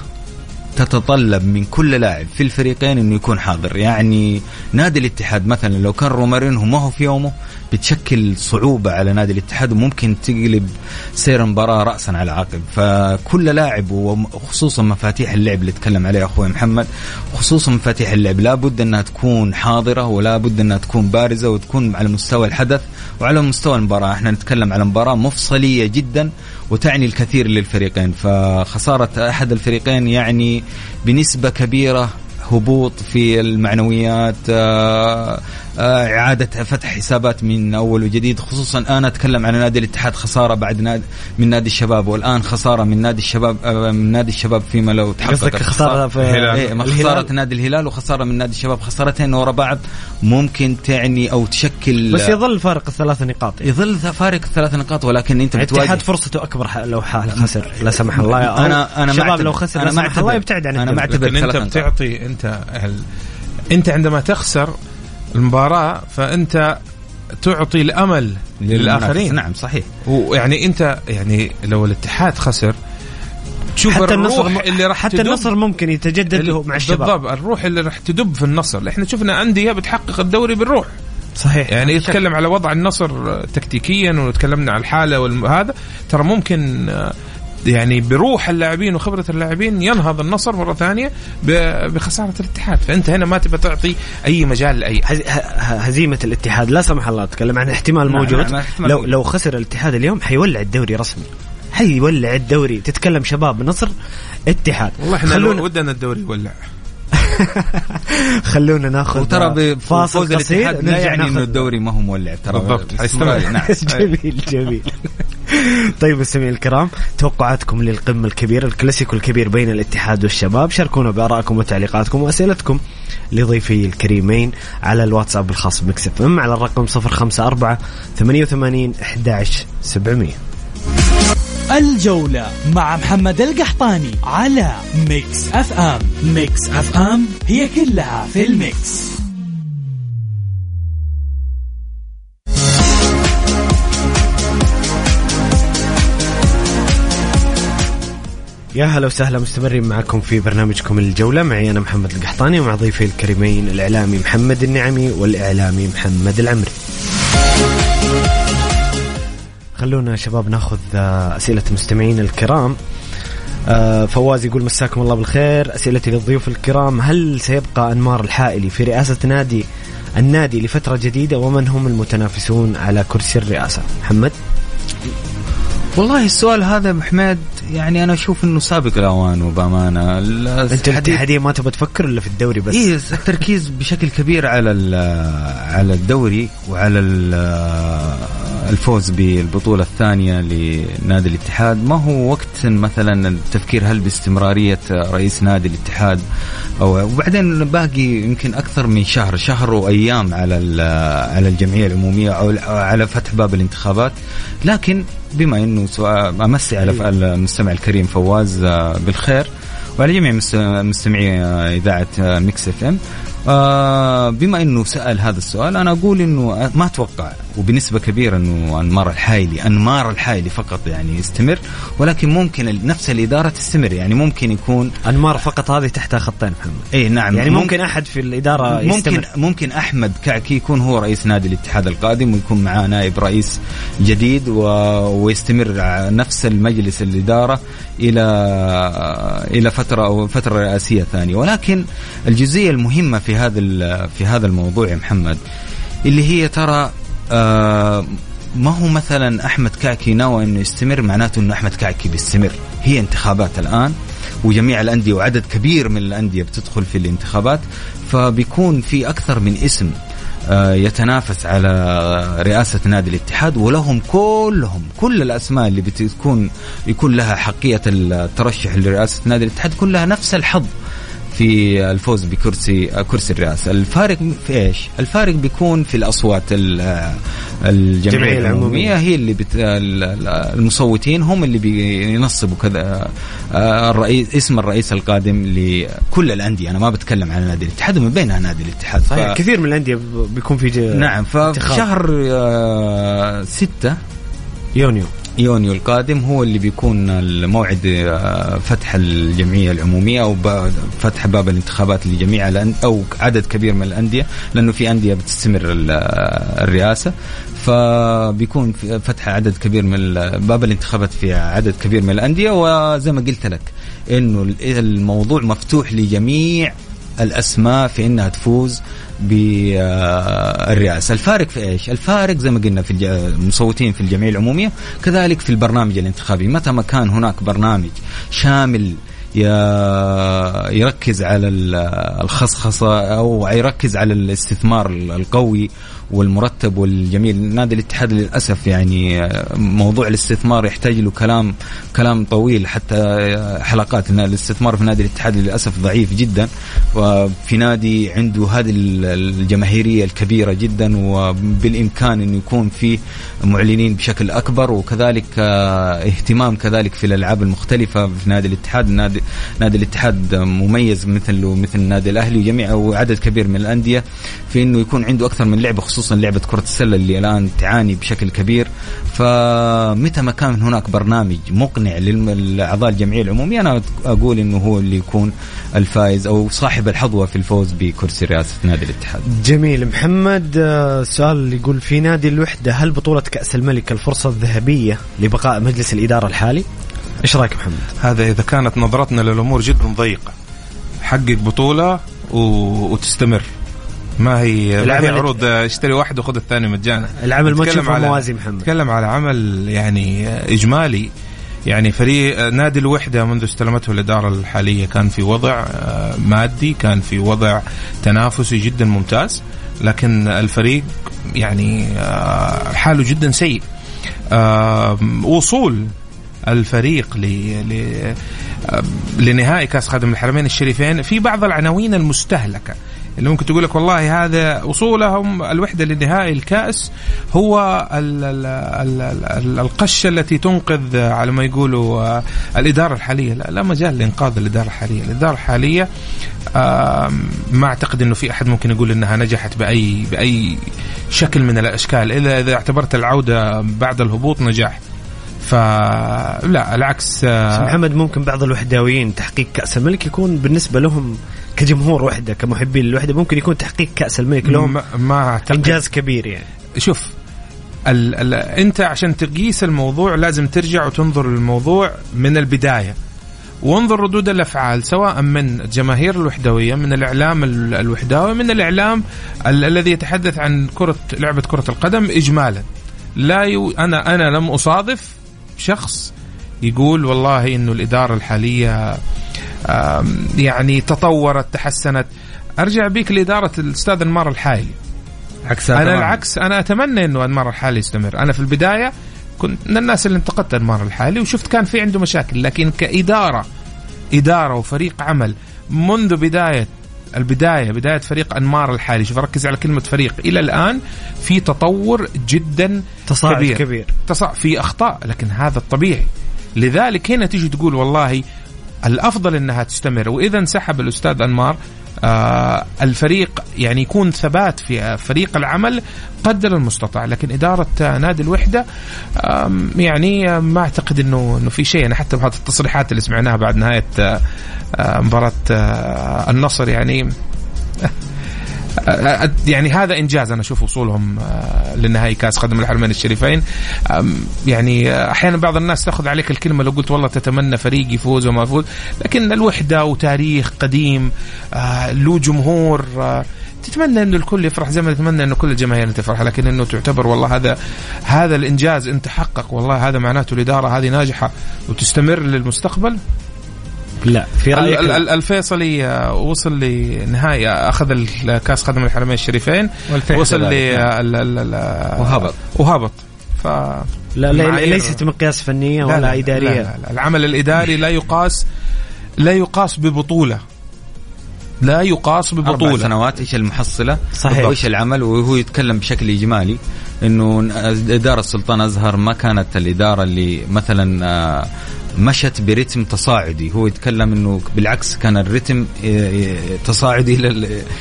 تتطلب من كل لاعب في الفريقين إنه يكون حاضر. يعني نادي الاتحاد مثلا لو كان رومارينيو ما هو في يومه بتشكل صعوبة على نادي الاتحاد, وممكن تقلب سير مباراة رأسا على عقب. فكل لاعب, وخصوصا مفاتيح اللعب اللي تكلم عليها أخوي محمد, خصوصا مفاتيح اللعب لابد أنها تكون حاضرة, ولا بد أنها تكون بارزة, وتكون على مستوى الحدث وعلى مستوى المباراة. احنا نتكلم على مباراة مفصلية جدا وتعني الكثير للفريقين, فخسارة أحد الفريقين يعني بنسبة كبيرة هبوط في المعنويات, إعادة فتح حسابات من أول وجديد. خصوصا أنا أتكلم عن نادي الاتحاد, خسارة بعد نادي من نادي الشباب, والآن خسارة من نادي الشباب من نادي الشباب فيما لو تحقق خسارة, خسارة, خسارة نادي الهلال وخسارة من نادي الشباب, خسارتين ورا بعض ممكن تعني أو تشكل, بس يظل فارق الثلاث نقاط, يظل فارق الثلاث نقاط. ولكن أنت بتواجه الاتحاد فرصته أكبر لو حال خسر لا سمح الله. أنا أنا الشباب لو خسر لا سمح الله يبتعد عن التدريب. لكن أنت بتعطي أنت أنت عندما تخسر المباراة فأنت تعطي الأمل للآخرين. نعم صحيح. ويعني أنت يعني لو الاتحاد خسر شوف حتى الروح النصر اللي راح, حتى النصر ممكن يتجدد مع الشباب. بالضبط, الروح اللي راح تدب في النصر. إحنا شفنا أندية بتحقق الدوري بالروح. صحيح. يعني يتكلم على وضع النصر تكتيكيا, وتكلمنا على الحالة وهذا ترى ممكن يعني بروح اللاعبين وخبرة اللاعبين ينهض النصر مرة ثانية بخسارة الاتحاد. فأنت هنا ما تبى تعطي أي مجال لأي هزيمة. الاتحاد لا سمح الله, تكلم عن احتمال موجود. لو لو خسر الاتحاد اليوم حيولع الدوري رسمي, حيولع الدوري. تتكلم شباب, نصر, اتحاد. والله احنا خلونا ودنا الدوري يولع. خلونا ناخذ ترى بفاصل قصير, لا يعني انه الدوري ما هو مولع ترى. بالضبط. جميل جميل. طيب السميع الكرام, توقعاتكم للقمة الكبيرة, الكلاسيكو الكبير بين الاتحاد والشباب, شاركونا بآرائكم وتعليقاتكم وأسئلتكم لضيفي الكريمين على الواتساب الخاص بميكس إف إم على الرقم صفر خمسة أربعة ثمانية ثمانين أحد عشر سبعمية. الجولة مع محمد القحطاني على ميكس إف إم. ميكس إف إم هي كلها في الميكس. يا هلا وسهلا, مستمرين معكم في برنامجكم الجولة. معي أنا محمد القحطاني ومع ضيفي الكريمين الإعلامي محمد النعمي والإعلامي محمد العمري. خلونا شباب ناخذ أسئلة المستمعين الكرام. فواز يقول مساكم الله بالخير, أسئلتي للضيوف الكرام, هل سيبقى أنمار الحائلي في رئاسة نادي النادي لفترة جديدة, ومن هم المتنافسون على كرسي الرئاسة؟ محمد والله السؤال هذا محمد يعني أنا أشوف إنه سابق الأوان بأمانة. أنت الاتحادية ما تبى تفكر إلا في الدوري بس. إيه التركيز بشكل كبير على على الدوري وعلى الفوز بالبطولة الثانية لنادي الاتحاد. ما هو وقت مثلا التفكير هل باستمرارية رئيس نادي الاتحاد أو وبعدين باقي يمكن أكثر من شهر شهر وأيام على على الجمعية العمومية أو على فتح باب الانتخابات. لكن بما إنه أمسي على المستمع الكريم فواز بالخير وعلى جميع مستمعي إذاعة ميكس إف إم، بما إنه سأل هذا السؤال أنا أقول إنه ما أتوقع وبنسبة كبيرة إنه أنمار الحائلي أنمار الحائلي فقط يعني يستمر، ولكن ممكن نفس الإدارة تستمر. يعني ممكن يكون أنمار فقط، هذه تحتها خطين محمد. إيه نعم، يعني ممكن, ممكن أحد في الإدارة يستمر. ممكن ممكن أحمد كعكي يكون هو رئيس نادي الاتحاد القادم ويكون معاه نائب رئيس جديد و... ويستمر نفس المجلس الإدارة إلى إلى فترة أو فترة رئاسية ثانية. ولكن الجزئية المهمة في هذا في هذا الموضوع يا محمد اللي هي ترى آه ما هو مثلا أحمد كعكي ناوي إنه يستمر، معناته إنه أحمد كعكي بيستمر. هي انتخابات الآن وجميع الأندية وعدد كبير من الأندية بتدخل في الانتخابات، فبيكون في أكثر من اسم آه يتنافس على رئاسة نادي الاتحاد، ولهم كلهم كل الأسماء اللي بتكون يكون لها حقية الترشح لرئاسة نادي الاتحاد كلها نفس الحظ في الفوز بكرسي كرسي الرئاسة. الفارق في إيش؟ الفارق بيكون في الأصوات. الجمعية العمومية هي اللي بت... المصوتين هم اللي بينصبوا كذا الرئيس اسم الرئيس القادم لكل الأندية. أنا ما بتكلم عن نادي الاتحاد، من بينها نادي الاتحاد ف... كثير من الأندية بيكون في ج... نعم. ففي شهر ستة يونيو يونيو القادم هو اللي بيكون الموعد فتح الجمعية العمومية أو فتح باب الانتخابات لجميع الأندية أو عدد كبير من الأندية، لأنه في أندية بتستمر الرئاسة، فبيكون فتح عدد كبير من باب الانتخابات في عدد كبير من الأندية. وزي ما قلت لك إنه الموضوع مفتوح لجميع الأسماء في إنها تفوز بالرئاسة. الفارق في إيش؟ الفارق زي ما قلنا في المصوتين في الجمعية العمومية، كذلك في البرنامج الانتخابي. متى ما كان هناك برنامج شامل يركز على الخصخصة أو يركز على الاستثمار القوي والمرتب والجميل، نادي الاتحاد للأسف يعني موضوع الاستثمار يحتاج له كلام كلام طويل، حتى حلقاتنا الاستثمار في نادي الاتحاد للأسف ضعيف جدا، وفي نادي عنده هذه الجماهيرية الكبيرة جدا وبالإمكان أن يكون فيه معلنين بشكل أكبر، وكذلك اهتمام كذلك في الألعاب المختلفة في نادي الاتحاد. نادي, نادي الاتحاد مميز مثله مثل نادي الأهلي وجميع وعدد كبير من الأندية في أنه يكون عنده أكثر من لعبة، خصوصا لعبة كرة السلة اللي الآن تعاني بشكل كبير. فمتى ما كان هناك برنامج مقنع للأعضاء الجمعية العمومية أنا أقول إنه هو اللي يكون الفائز أو صاحب الحظوة في الفوز بكرسي رئاسة نادي الاتحاد. جميل محمد. سؤال يقول في نادي الوحدة هل بطولة كأس الملك الفرصة الذهبية لبقاء مجلس الإدارة الحالي؟ إيش رأيك محمد؟ هذا إذا كانت نظرتنا للأمور جدا ضيقة، حقق بطولة و... وتستمر. ما هي العمل عروض اشتري واحد وخذ الثاني مجانا، العمل ما تشوفه موازي محمد. نتكلم على عمل يعني إجمالي. يعني فريق نادي الوحدة منذ استلمته الإدارة الحالية كان في وضع مادي، كان في وضع تنافسي جدا ممتاز، لكن الفريق يعني حاله جدا سيء. وصول الفريق ل لنهائي كأس خادم الحرمين الشريفين في بعض العناوين المستهلكة اللي ممكن تقول لك والله هذا وصولهم الوحدة لنهائي الكأس هو ال ال ال القشة التي تنقذ على ما يقولوا الإدارة الحالية. لا, لا مجال لإنقاذ الإدارة الحالية. الإدارة الحالية ما أعتقد أنه في أحد ممكن يقول أنها نجحت بأي بأي شكل من الأشكال، إلا إذا اعتبرت العودة بعد الهبوط نجاح. فلا العكس محمد. ممكن بعض الوحداويين تحقيق كأس الملك يكون بالنسبة لهم كجمهور وحدة كمحبين للوحدة ممكن يكون تحقيق كأس الملك لهم ما إنجاز كبير. يعني شوف ال ال أنت عشان تقيس الموضوع لازم ترجع وتنظر للموضوع من البداية، وانظر ردود الأفعال سواء من جماهير الوحدوية، من الإعلام الوحداوي، من الإعلام ال الذي يتحدث عن كرة لعبة كرة القدم إجمالا. لا يو أنا أنا لم أصادف شخص يقول والله إنه الإدارة الحالية يعني تطورت تحسنت. أرجع بيك لإدارة الأستاذ أنمار الحائلي. عكسها أنا العكس، أنا أتمنى إنه أنمار الحائلي يستمر. أنا في البداية كنت من الناس اللي انتقدت أنمار الحائلي وشفت كان في عنده مشاكل، لكن كإدارة إدارة وفريق عمل منذ بداية البداية بداية فريق أنمار الحائلي، شوف ركز على كلمة فريق، إلى الآن في تطور جدا كبير كبير تصاعد، في أخطاء لكن هذا الطبيعي. لذلك هنا تيجي تقول والله الأفضل أنها تستمر، وإذا انسحب الأستاذ أنمار آه الفريق يعني يكون ثبات في فريق العمل قدر المستطاع. لكن إدارة نادي الوحدة آه يعني ما أعتقد أنه, إنه في شيء. أنا حتى بهذه التصريحات اللي سمعناها بعد نهاية آه مباراة آه النصر يعني آه يعني هذا إنجاز. أنا أشوف وصولهم آه للنهائي كأس قدم الحرمين الشريفين آه يعني آه أحيانا بعض الناس تأخذ عليك الكلمة لو قلت والله تتمنى فريق يفوز وما يفوز، لكن الوحدة وتاريخ قديم آه له جمهور آه تتمنى أنه الكل يفرح زي ما تتمنى أنه كل الجماهير تفرح، لكن أنه تعتبر والله هذا هذا الإنجاز أنت حقق والله هذا معناته الإدارة هذه ناجحة وتستمر للمستقبل. لا في رأيك الفيصلي وصل لنهاية أخذ الكاس خدم الحرمين الشريفين وصل لهابط وهابط ف... لا لا ليست مقياس فنية ولا لا لا إدارية. لا لا لا. العمل الإداري لا يقاس لا يقاس ببطولة لا يقاس ببطولة. أربع سنوات إيش المحصلة وإيش العمل، وهو يتكلم بشكل إجمالي إنه إدارة السلطان أزهر ما كانت الإدارة اللي مثلا مشت برتم تصاعدي، هو يتكلم إنه بالعكس كان الرتم تصاعدي إلى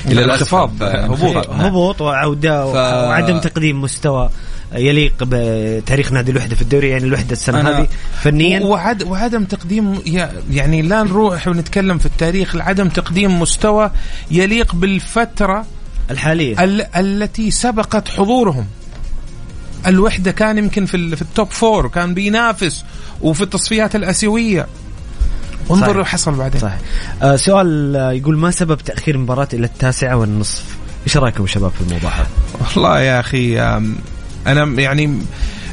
إلى الانخفاض هبوط هبوط وعودة ف... وعدم تقديم مستوى يليق بتاريخ نادي الوحدة في الدوري. يعني الوحدة السنة هذه فنيا وعد وعدم تقديم يعني لا نروح ونتكلم في التاريخ، عدم تقديم مستوى يليق بالفترة الحالية ال- التي سبقت حضورهم. الوحدة كان يمكن في في التوب فور كان بينافس وفي التصفيات الآسيوية، انظروا حصل بعدين. صحيح. آه سؤال يقول ما سبب تأخير مباراة إلى التاسعة والنصف؟ إيش رأيكم شباب في الموضوع هذا؟ والله يا أخي أنا يعني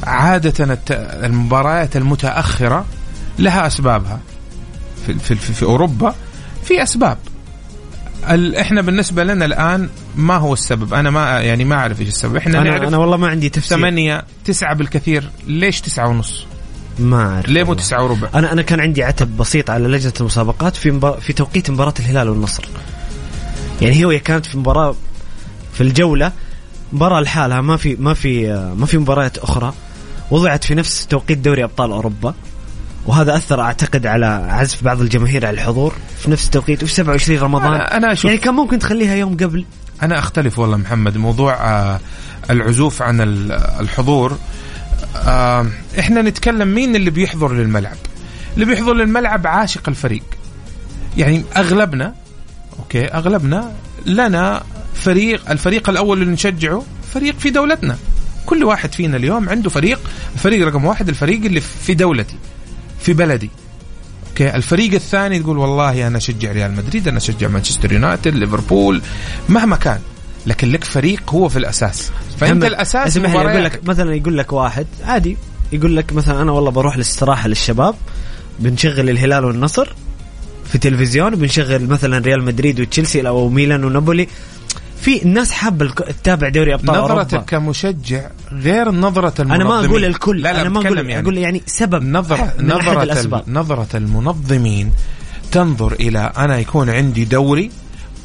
عادة المباريات المتأخرة لها أسبابها في في في أوروبا، في أسباب. احنا بالنسبه لنا الان ما هو السبب؟ انا ما يعني ما اعرف ايش السبب. احنا أنا, نعرف أنا والله ما عندي تفسير. ثمانية تسعة بالكثير، ليش تسعة ونص؟ ما اعرف ليه مو تسعة وربع. انا انا كان عندي عتب بسيط على لجنه المسابقات في مبار... في توقيت مباراه الهلال والنصر. يعني هي كانت في مباراه في الجوله مباراه لحالها، ما في ما في ما في مباريات اخرى وضعت في نفس توقيت دوري ابطال اوروبا، وهذا أثر أعتقد على عزف بعض الجماهير على الحضور في نفس التوقيت وفي سبعة وعشرين رمضان. أنا يعني كان ممكن تخليها يوم قبل. أنا أختلف والله محمد، موضوع العزوف عن الحضور، إحنا نتكلم مين اللي بيحضر للملعب. اللي بيحضر للملعب عاشق الفريق، يعني أغلبنا أوكي أغلبنا لنا فريق، الفريق الأول اللي نشجعه فريق في دولتنا. كل واحد فينا اليوم عنده فريق، الفريق رقم واحد الفريق اللي في دولتي في بلدي. اوكي الفريق الثاني تقول والله انا اشجع ريال مدريد، انا اشجع مانشستر يونايتد، ليفربول، مهما كان، لكن لك فريق هو في الاساس. فانت الاساس يقول لك مثلا، يقول لك واحد عادي يقول لك مثلا انا والله بروح للاستراحه للشباب، بنشغل الهلال والنصر في تلفزيون، بنشغل مثلا ريال مدريد وتشيلسي او ميلان ونابولي. في الناس حابه تتابع دوري ابطال اوروبا. نظرتك كمشجع غير نظره المنظمين. انا ما اقول الكل، لا لا انا ما اقول يعني. اقول يعني سبب نظره نظره نظره المنظمين تنظر الى انا يكون عندي دوري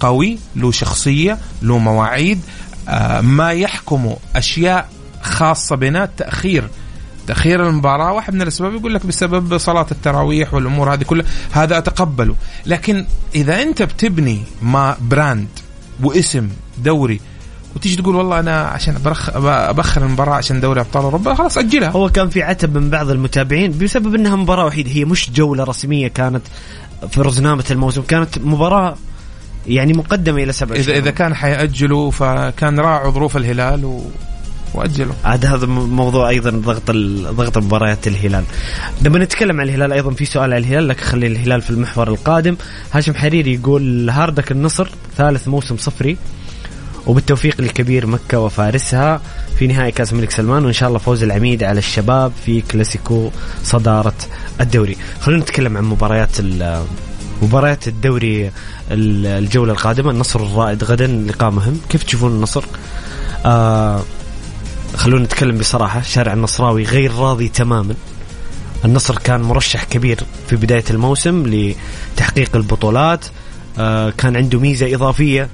قوي له شخصيه له مواعيد آه ما يحكمه اشياء خاصه بنا. التاخير تأخير المباراة واحد من الأسباب، يقول لك بسبب صلاة التراويح والأمور هذه كلها، هذا أتقبله. لكن إذا أنت بتبني ما براند واسم دوري وتيجي تقول والله أنا عشان برخ أبخر المباراة عشان دوري أبطال أوروبا، خلاص أجلها. هو كان في عتب من بعض المتابعين بسبب أنها مباراة وحيدة، هي مش جولة رسمية كانت في رزنامة الموسم، كانت مباراة يعني مقدمة إلى سبع إذا, إذا كان حيأجلوا فكان راعوا ظروف الهلال و وأجله. عاد هذا موضوع أيضا ضغط ضغط مباريات الهلال. لما نتكلم عن الهلال أيضا في سؤال عن الهلال، لك خلي الهلال في المحور القادم. هاشم حريري يقول هاردك النصر ثالث موسم صفري وبالتوفيق لكبير مكة وفارسها في نهائي كأس الملك سلمان, وإن شاء الله فوز العميد على الشباب في كلاسيكو صدارة الدوري. خلونا نتكلم عن مباريات مباريات الدوري الجولة القادمة. النصر الرائد غدا لقاء مهم, كيف تشوفون النصر؟ آه خلونا نتكلم بصراحة, شارع النصراوي غير راضي تماما. النصر كان مرشح كبير في بداية الموسم لتحقيق البطولات, آه كان عنده ميزة إضافية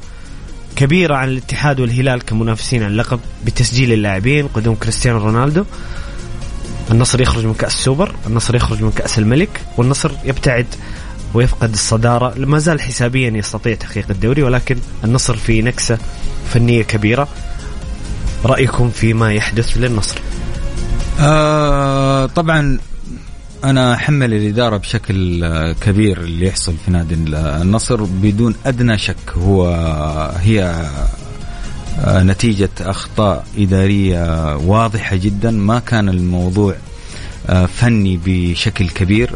كبيرة عن الاتحاد والهلال كمنافسين على اللقب بتسجيل اللاعبين, قدوم كريستيانو رونالدو. النصر يخرج من كأس السوبر, النصر يخرج من كأس الملك, والنصر يبتعد ويفقد الصدارة. ما زال حسابيا يستطيع تحقيق الدوري, ولكن النصر في نكسة فنية كبيرة. رأيكم فيما يحدث للنصر؟ آه طبعا أنا أحمل الإدارة بشكل كبير اللي يحصل في نادي النصر بدون أدنى شك. هو هي نتيجة أخطاء إدارية واضحة جدا, ما كان الموضوع فني بشكل كبير.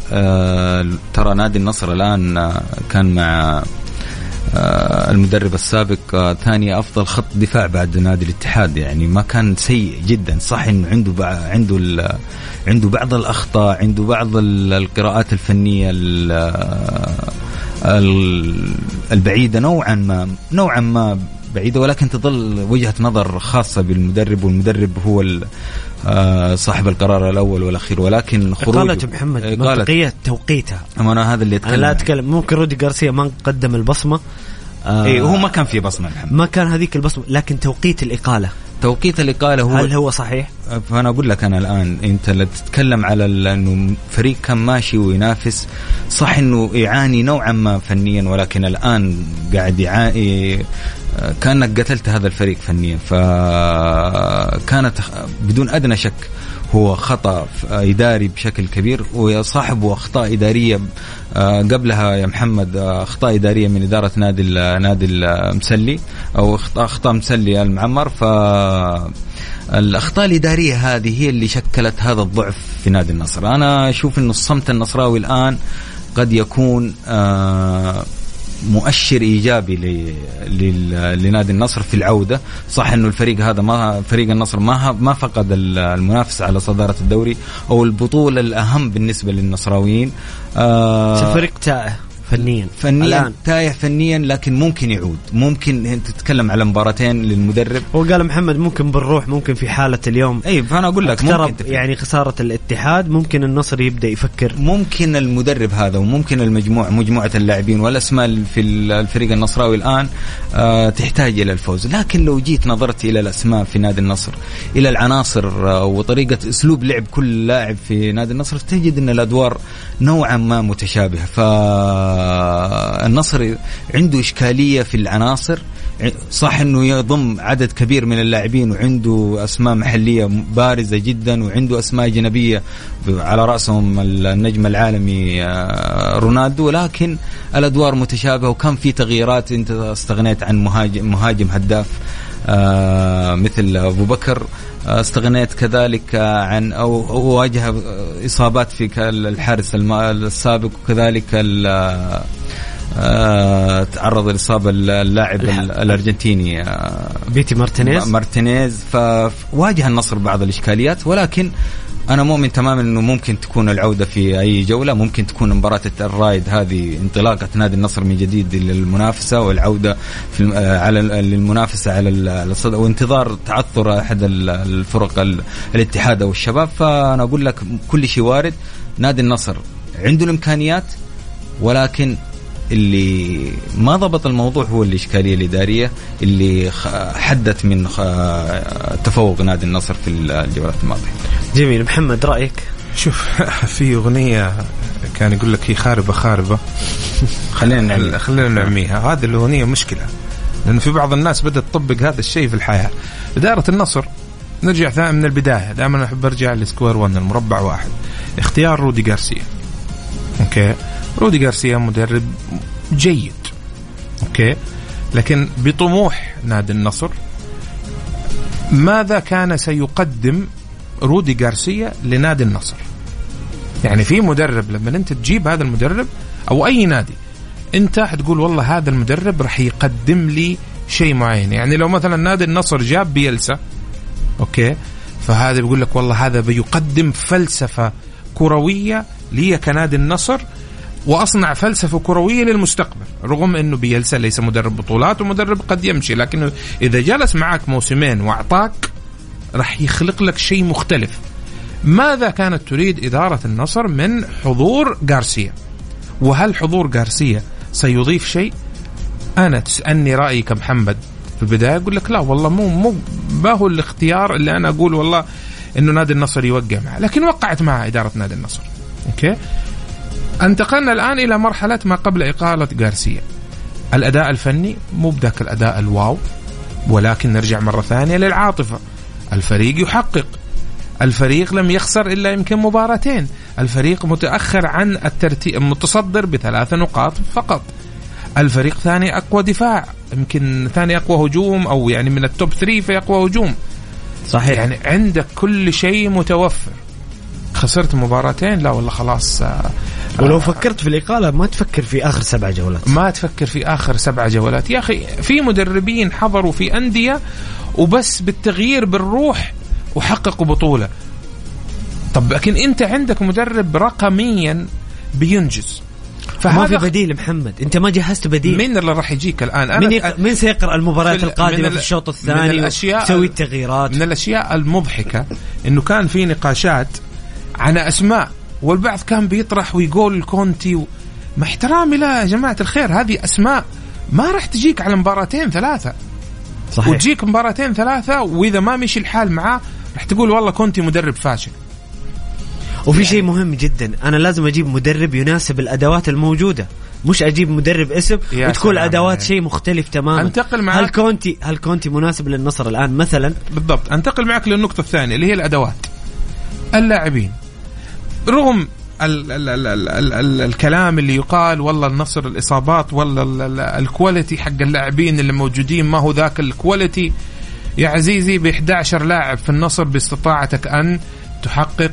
ترى نادي النصر الآن كان مع المدرب السابق ثاني أفضل خط دفاع بعد نادي الاتحاد, يعني ما كان سيء جدا. صح إنه عنده عنده عنده بعض الأخطاء, عنده بعض القراءات الفنية البعيدة نوعا ما نوعا ما بعيدة, ولكن تظل وجهة نظر خاصة بالمدرب, والمدرب هو صاحب القرار الأول والأخير. ولكن خروج قالت محمد منطقية توقيتها, أنا هذا اللي أتكلم, أنا لا أتكلم. ممكن رودي غارسيا ما قدم البصمة, آه إيه هو ما كان في بصمة محمد, ما كان هذيك البصمة, لكن توقيت الإقالة توقيت الإقالة هو هل هو صحيح؟ فأنا أقول لك أنا الآن أنت لا تتكلم على أنه فريق كان ماشي وينافس. صح أنه يعاني نوعا ما فنيا, ولكن الآن قاعد يعاني, كانك قتلت هذا الفريق فنيا. فكانت بدون أدنى شك هو خطأ إداري بشكل كبير, ويصاحبه أخطاء إدارية قبلها يا محمد, أخطاء إدارية من إدارة نادي نادي المسلي أو أخطاء مسلي المعمر. فالأخطاء الإدارية هذه هي اللي شكلت هذا الضعف في نادي النصر. أنا أشوف إنه الصمت النصراوي الآن قد يكون مؤشر إيجابي لنادي النصر في العودة. صح إنه الفريق هذا ما فريق النصر ما ما فقد المنافسة على صدارة الدوري أو البطولة الأهم بالنسبة للنصراويين. آه فريق تائه فنيا, فنيا تائه فنيا, لكن ممكن يعود. ممكن تتكلم على مباراتين للمدرب, وقال محمد ممكن بالروح, ممكن في حالة اليوم. أي فأنا أقول لك ممكن يعني خسارة الاتحاد, ممكن النصر يبدأ يفكر, ممكن المدرب هذا, وممكن المجموعة مجموعة اللاعبين والأسماء في الفريق النصراوي الآن آه تحتاج إلى الفوز. لكن لو جيت نظرت إلى الأسماء في نادي النصر, إلى العناصر آه وطريقة أسلوب لعب كل لاعب في نادي النصر, تجد أن الأدوار نوعا ما متشابهة. ف النصر عنده إشكالية في العناصر. صح أنه يضم عدد كبير من اللاعبين, وعنده أسماء محلية بارزة جدا, وعنده أسماء جنبية على رأسهم النجم العالمي رونالدو, لكن الأدوار متشابهة. وكان في تغييرات, أنت استغنيت عن مهاجم, مهاجم هداف مثل أبو بكر, استغنيت كذلك عن أو واجه إصابات في الحارس السابق, وكذلك تعرض لإصابة اللاعب الأرجنتيني بيتي مارتينيز مارتينيز فواجه النصر بعض الإشكاليات. ولكن أنا مؤمن تماما أنه ممكن تكون العودة في أي جولة, ممكن تكون مباراة الرائد هذه انطلاقة نادي النصر من جديد للمنافسة, والعودة في على للمنافسة على الصدارة, وانتظار تعثر أحد الفرق الاتحاد أو الشباب. فأنا أقول لك كل شيء وارد. نادي النصر عنده الإمكانيات, ولكن اللي ما ضبط الموضوع هو الإشكالية الإدارية اللي حدت من تفوق نادي النصر في الجولات الماضية. جميل محمد, رأيك؟ شوف في أغنية كان يقول لك هي خاربة خاربة, خلينا نعمي. خلينا نعميها. هذه الأغنية مشكلة, لأن في بعض الناس بدأت تطبق هذا الشيء في الحياة. إدارة النصر نرجع ثاني من البداية, دائما أحب أرجع لسكوير ون, المربع واحد. اختيار رودي غارسيا, أوكي, رودي غارسيا مدرب جيد, أوكي, لكن بطموح نادي النصر ماذا كان سيقدم رودي غارسيا لنادي النصر؟ يعني في مدرب لما أنت تجيب هذا المدرب أو أي نادي, أنت هتقول والله هذا المدرب رح يقدم لي شيء معين. يعني لو مثلا نادي النصر جاب بيلسا أوكي. فهذا بيقول لك والله هذا بيقدم فلسفة كروية لي كنادي النصر وأصنع فلسفة كروية للمستقبل، رغم أنه بيلسى ليس مدرب بطولات ومدرب قد يمشي، لكنه إذا جلس معك موسمين وأعطاك راح يخلق لك شيء مختلف. ماذا كانت تريد إدارة النصر من حضور غارسيا؟ وهل حضور غارسيا سيضيف شيء؟ أنا تسألني رأيي كمحمد في البداية أقول لك لا والله مو مو باهو الاختيار اللي أنا أقول والله إنه نادي النصر يوقع معه، لكن وقعت مع إدارة نادي النصر. أوكي، انتقلنا الآن إلى مرحلة ما قبل إقالة غارسيا. الأداء الفني مو بذاك الأداء الواو، ولكن نرجع مرة ثانية للعاطفة. الفريق يحقق، الفريق لم يخسر إلا يمكن مباراتين، الفريق متأخر عن الترتيب المتصدر بثلاث نقاط فقط، الفريق ثاني أقوى دفاع، يمكن ثاني أقوى هجوم، أو يعني من التوب ثري في أقوى هجوم. صحيح، يعني عندك كل شيء متوفر، خسرت مباراتين لا والله خلاص. ولو فكرت في الإقالة ما تفكر في آخر سبع جولات، ما تفكر في آخر سبع جولات. يا أخي في مدربين حضروا في أندية وبس بالتغيير بالروح وحققوا بطولة. طب لكن أنت عندك مدرب رقميا بينجز، ما في بديل. محمد انت ما جهزت بديل، مين اللي راح يجيك الان؟ أنا مين, من سيقرأ المباريات القادمه في الشوط الثاني ويسوي التغييرات؟ من الاشياء المضحكه انه كان في نقاشات عن اسماء، والبعض كان بيطرح ويقول كونتي و... ما احترامي لا يا جماعه الخير، هذه اسماء ما راح تجيك على مباراتين ثلاثه. صحيح، وتجيك مباراتين ثلاثه واذا ما مشي الحال معاه راح تقول والله كونتي مدرب فاشل. وفي شيء مهم جدا، أنا لازم أجيب مدرب يناسب الأدوات الموجودة، مش أجيب مدرب اسم وتكون الأدوات شيء مختلف تماما. هل كونتي هل كونتي مناسب للنصر الآن مثلا؟ بالضبط، أنتقل معك للنقطة الثانية اللي هي الأدوات. اللاعبين، رغم ال ال ال ال ال ال الكلام اللي يقال والله النصر الإصابات، والله الكواليتي حق اللاعبين اللي موجودين ما هو ذاك الكواليتي. يا عزيزي بإحدى عشر لاعب في النصر باستطاعتك أن تحقق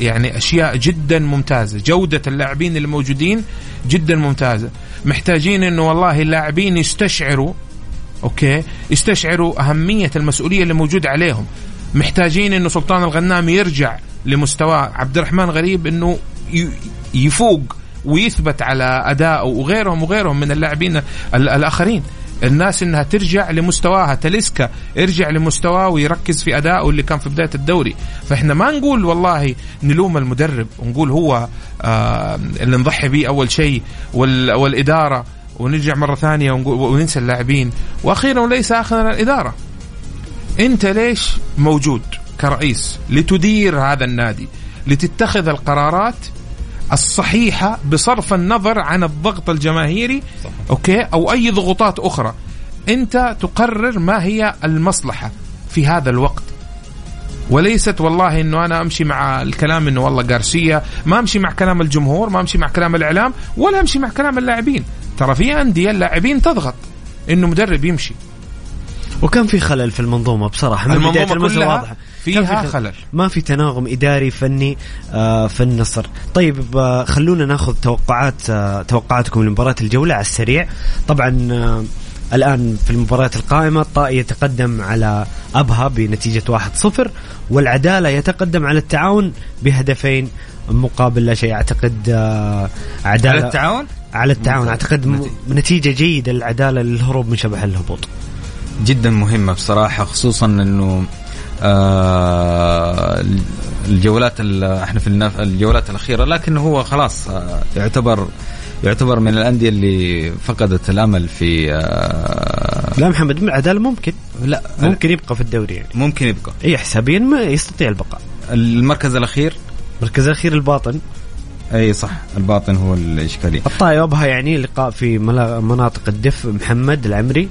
يعني أشياء جدا ممتازة، جودة اللاعبين الموجودين جدا ممتازة. محتاجين إنه والله اللاعبين يستشعروا، أوكي، يستشعروا أهمية المسؤولية اللي موجودة عليهم. محتاجين إنه سلطان الغنامي يرجع لمستوى عبد الرحمن غريب، إنه يفوق ويثبت على أداءه، وغيرهم وغيرهم من اللاعبين الآخرين. الناس إنها ترجع لمستواها، تلسكا يرجع لمستواه ويركز في أدائه اللي كان في بداية الدوري. فإحنا ما نقول والله نلوم المدرب ونقول هو آه اللي نضحي به أول شيء والإدارة، ونرجع مرة ثانية وننسى اللاعبين، وأخيرا وليس آخرا الإدارة. أنت ليش موجود كرئيس؟ لتدير هذا النادي، لتتخذ القرارات الصحيحة بصرف النظر عن الضغط الجماهيري، أوكي، أو أي ضغوطات أخرى. أنت تقرر ما هي المصلحة في هذا الوقت، وليست والله أنه أنا أمشي مع الكلام أنه والله غارسيا، ما أمشي مع كلام الجمهور، ما أمشي مع كلام الإعلام، ولا أمشي مع كلام اللاعبين. ترى في أندية اللاعبين تضغط أنه مدرب يمشي. وكان في خلل في المنظومة بصراحة، من بداية الموسم واضحة فيها خلل، ما في تناغم إداري فني في النصر. طيب خلونا ناخذ توقعات توقعاتكم لمباراة الجولة على السريع. طبعا الآن في المباريات القائمة الطائي يتقدم على أبها بنتيجة واحد صفر، والعدالة يتقدم على التعاون بهدفين مقابل لا شيء. أعتقد عدالة على التعاون على التعاون أعتقد نتيجة جيدة للعدالة للهروب من شبح الهبوط، جدا مهمة بصراحة، خصوصا أنه آه الجولات احنا في النف... الجولات الأخيرة، لكن هو خلاص آه يعتبر يعتبر من الأندية اللي فقدت الأمل في آه لا محمد، من العدالة ممكن لا ممكن يبقى في الدوري، يعني ممكن يبقى اي حسابيا ما يستطيع البقاء. المركز الأخير المركز الأخير الباطن، اي صح، الباطن هو الإشكالية. الطايبها يعني لقاء في مناطق الدفء. محمد العمري،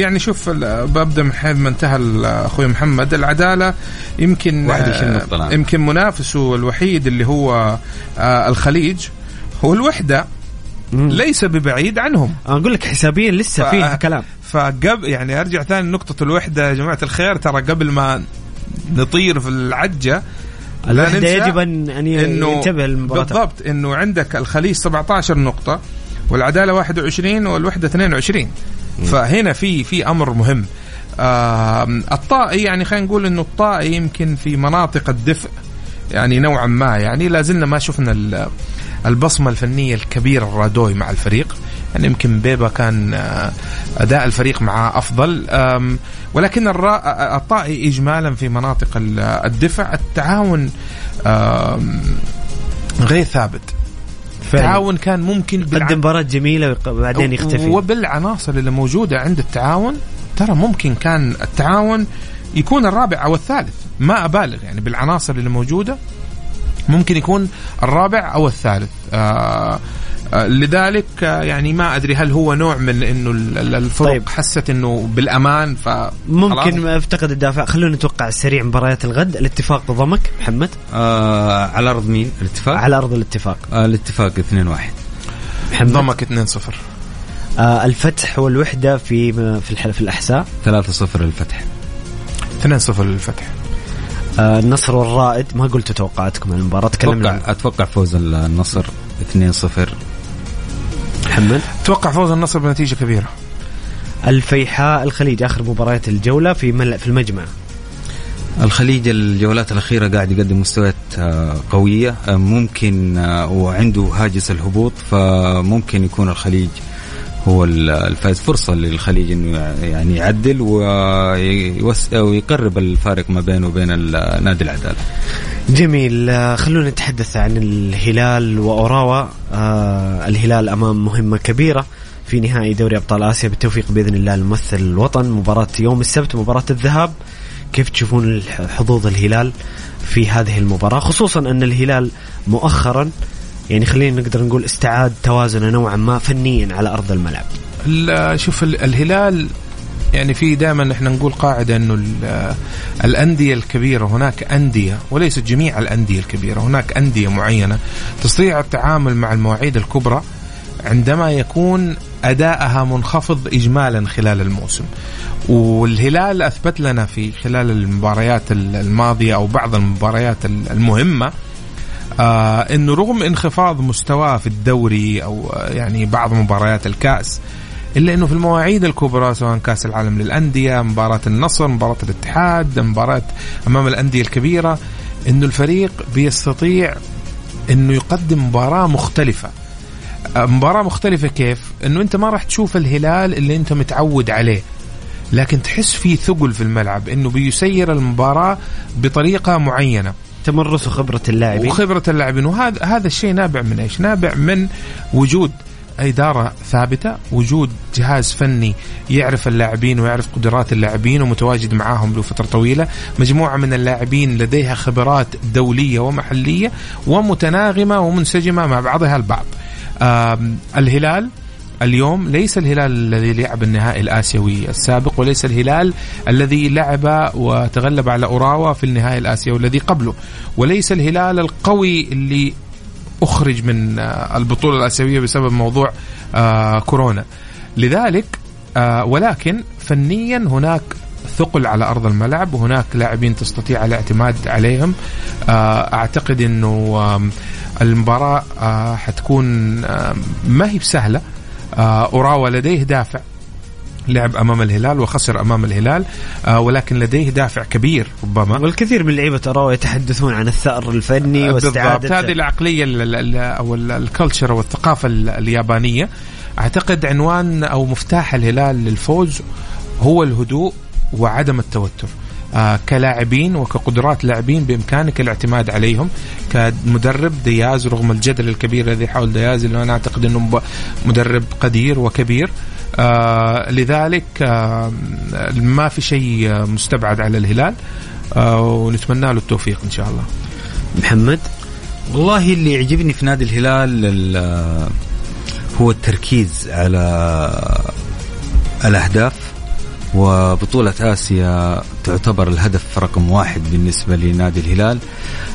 يعني شوف ببدأ من حيث ما انتهى أخوي محمد. العدالة يمكن يمكن منافسه الوحيد اللي هو الخليج، هو الوحدة، ليس ببعيد عنهم. أقول لك حسابيا لسه فيها كلام. فقبل يعني أرجع ثاني نقطة الوحدة يا جماعة الخير، ترى قبل ما نطير في العجة لا ننسى يجب أن ينتبه المباراة. بالضبط، إنه عندك الخليج سبعة عشر نقطة، والعدالة واحد وعشرين، والوحدة اثنين وعشرين. فهنا في في أمر مهم. الطائي يعني خلينا نقول إنه الطائي يمكن في مناطق الدفء يعني نوعا ما، يعني لازلنا ما شفنا البصمة الفنية الكبيرة الرادوي مع الفريق، يعني يمكن بيبا كان أداء الفريق معه أفضل، ولكن الطائي إجمالا في مناطق الدفع التعاون غير ثابت. التعاون كان ممكن قدم مباراة جميلة وبعدين يختفي، وبالعناصر اللي موجودة عند التعاون ترى ممكن كان التعاون يكون الرابع أو الثالث، ما أبالغ يعني بالعناصر اللي موجودة ممكن يكون الرابع أو الثالث. آآ آآ لذلك يعني ما أدري هل هو نوع من إنه الفرق طيب. حست إنه بالأمان فممكن افتقد الدافع. خلونا نتوقع سريع مباريات الغد. الاتفاق ضمك محمد على أرض مين؟ الاتفاق على أرض الاتفاق. الاتفاق اثنين واحد، ضمك اثنين صفر. الفتح والوحدة في في في الأحساء ثلاثة صفر الفتح، اثنين صفر الفتح. النصر والرائد، ما قلت توقعاتكم عن المباراة؟ أتوقع, أتوقع فوز النصر اثنين صفر. محمد أتوقع فوز النصر بنتيجة كبيرة. الفيحاء الخليج، آخر مباراة الجولة في مل... في المجمع. الخليج الجولات الأخيرة قاعد يقدم مستويات قوية، ممكن وعنده هاجس الهبوط، فممكن يكون الخليج هو الفائز. فرصة للخليج إنه يعني يعدل ويقرب الفارق ما بينه وبين نادي العدالة. جميل، خلونا نتحدث عن الهلال وأوراوا. آه الهلال أمام مهمة كبيرة في نهائي دوري أبطال آسيا، بالتوفيق بإذن الله لممثل الوطن. مباراة يوم السبت، مباراة الذهاب، كيف تشوفون حظوظ الهلال في هذه المباراة، خصوصا أن الهلال مؤخرا يعني خلينا نقدر نقول استعاد توازنه نوعا ما فنيا على أرض الملعب؟ شوف الهلال يعني في دائما احنا نقول قاعدة انه الأندية الكبيرة هناك أندية، وليس جميع الأندية الكبيرة، هناك أندية معينة تستطيع التعامل مع المواعيد الكبرى عندما يكون أداءها منخفض إجمالا خلال الموسم. والهلال أثبت لنا في خلال المباريات الماضية أو بعض المباريات المهمة آه انه رغم انخفاض مستواه في الدوري او آه يعني بعض مباريات الكاس، الا انه في المواعيد الكبرى سواء كاس العالم للانديه، مباراه النصر، مباراه الاتحاد، مباراه امام الانديه الكبيره، انه الفريق بيستطيع انه يقدم مباراه مختلفه. آه مباراه مختلفه كيف؟ انه انت ما راح تشوف الهلال اللي انت متعود عليه، لكن تحس فيه ثقل في الملعب، انه بيسير المباراه بطريقه معينه. تمرس وخبرة اللاعبين وخبرة اللاعبين وهذا هذا الشيء نابع من إيش؟ نابع من وجود إدارة ثابتة، وجود جهاز فني يعرف اللاعبين ويعرف قدرات اللاعبين ومتواجد معاهم لفترة طويلة، مجموعة من اللاعبين لديها خبرات دولية ومحلية ومتناغمة ومنسجمة مع بعضها البعض. الهلال اليوم ليس الهلال الذي لعب النهائي الآسيوي السابق، وليس الهلال الذي لعب وتغلب على أوراوا في النهائي الآسيوي والذي قبله، وليس الهلال القوي اللي أخرج من البطولة الآسيوية بسبب موضوع كورونا. لذلك ولكن فنيا هناك ثقل على أرض الملعب، وهناك لاعبين تستطيع الاعتماد عليهم. أعتقد أنه المباراة حتكون ما هي بسهلة. أوراوا لديه دافع، لعب أمام الهلال وخسر أمام الهلال، ولكن لديه دافع كبير ربما. والكثير من لعيبة أوراوا يتحدثون عن الثأر الفني واستعادة هذه العقلية أو الكالتشر والثقافة اليابانية. أعتقد عنوان أو مفتاح الهلال للفوز هو الهدوء وعدم التوتر. آه كلاعبين وكقدرات لاعبين بإمكانك الاعتماد عليهم. كمدرب دياز، رغم الجدل الكبير الذي حول دياز، اللي أنا أعتقد أنه مدرب قدير وكبير، آه لذلك آه ما في شيء مستبعد على الهلال، آه ونتمنى له التوفيق إن شاء الله. محمد والله اللي يعجبني في نادي الهلال هو التركيز على الأهداف، وبطولة آسيا تعتبر الهدف رقم واحد بالنسبة لنادي الهلال.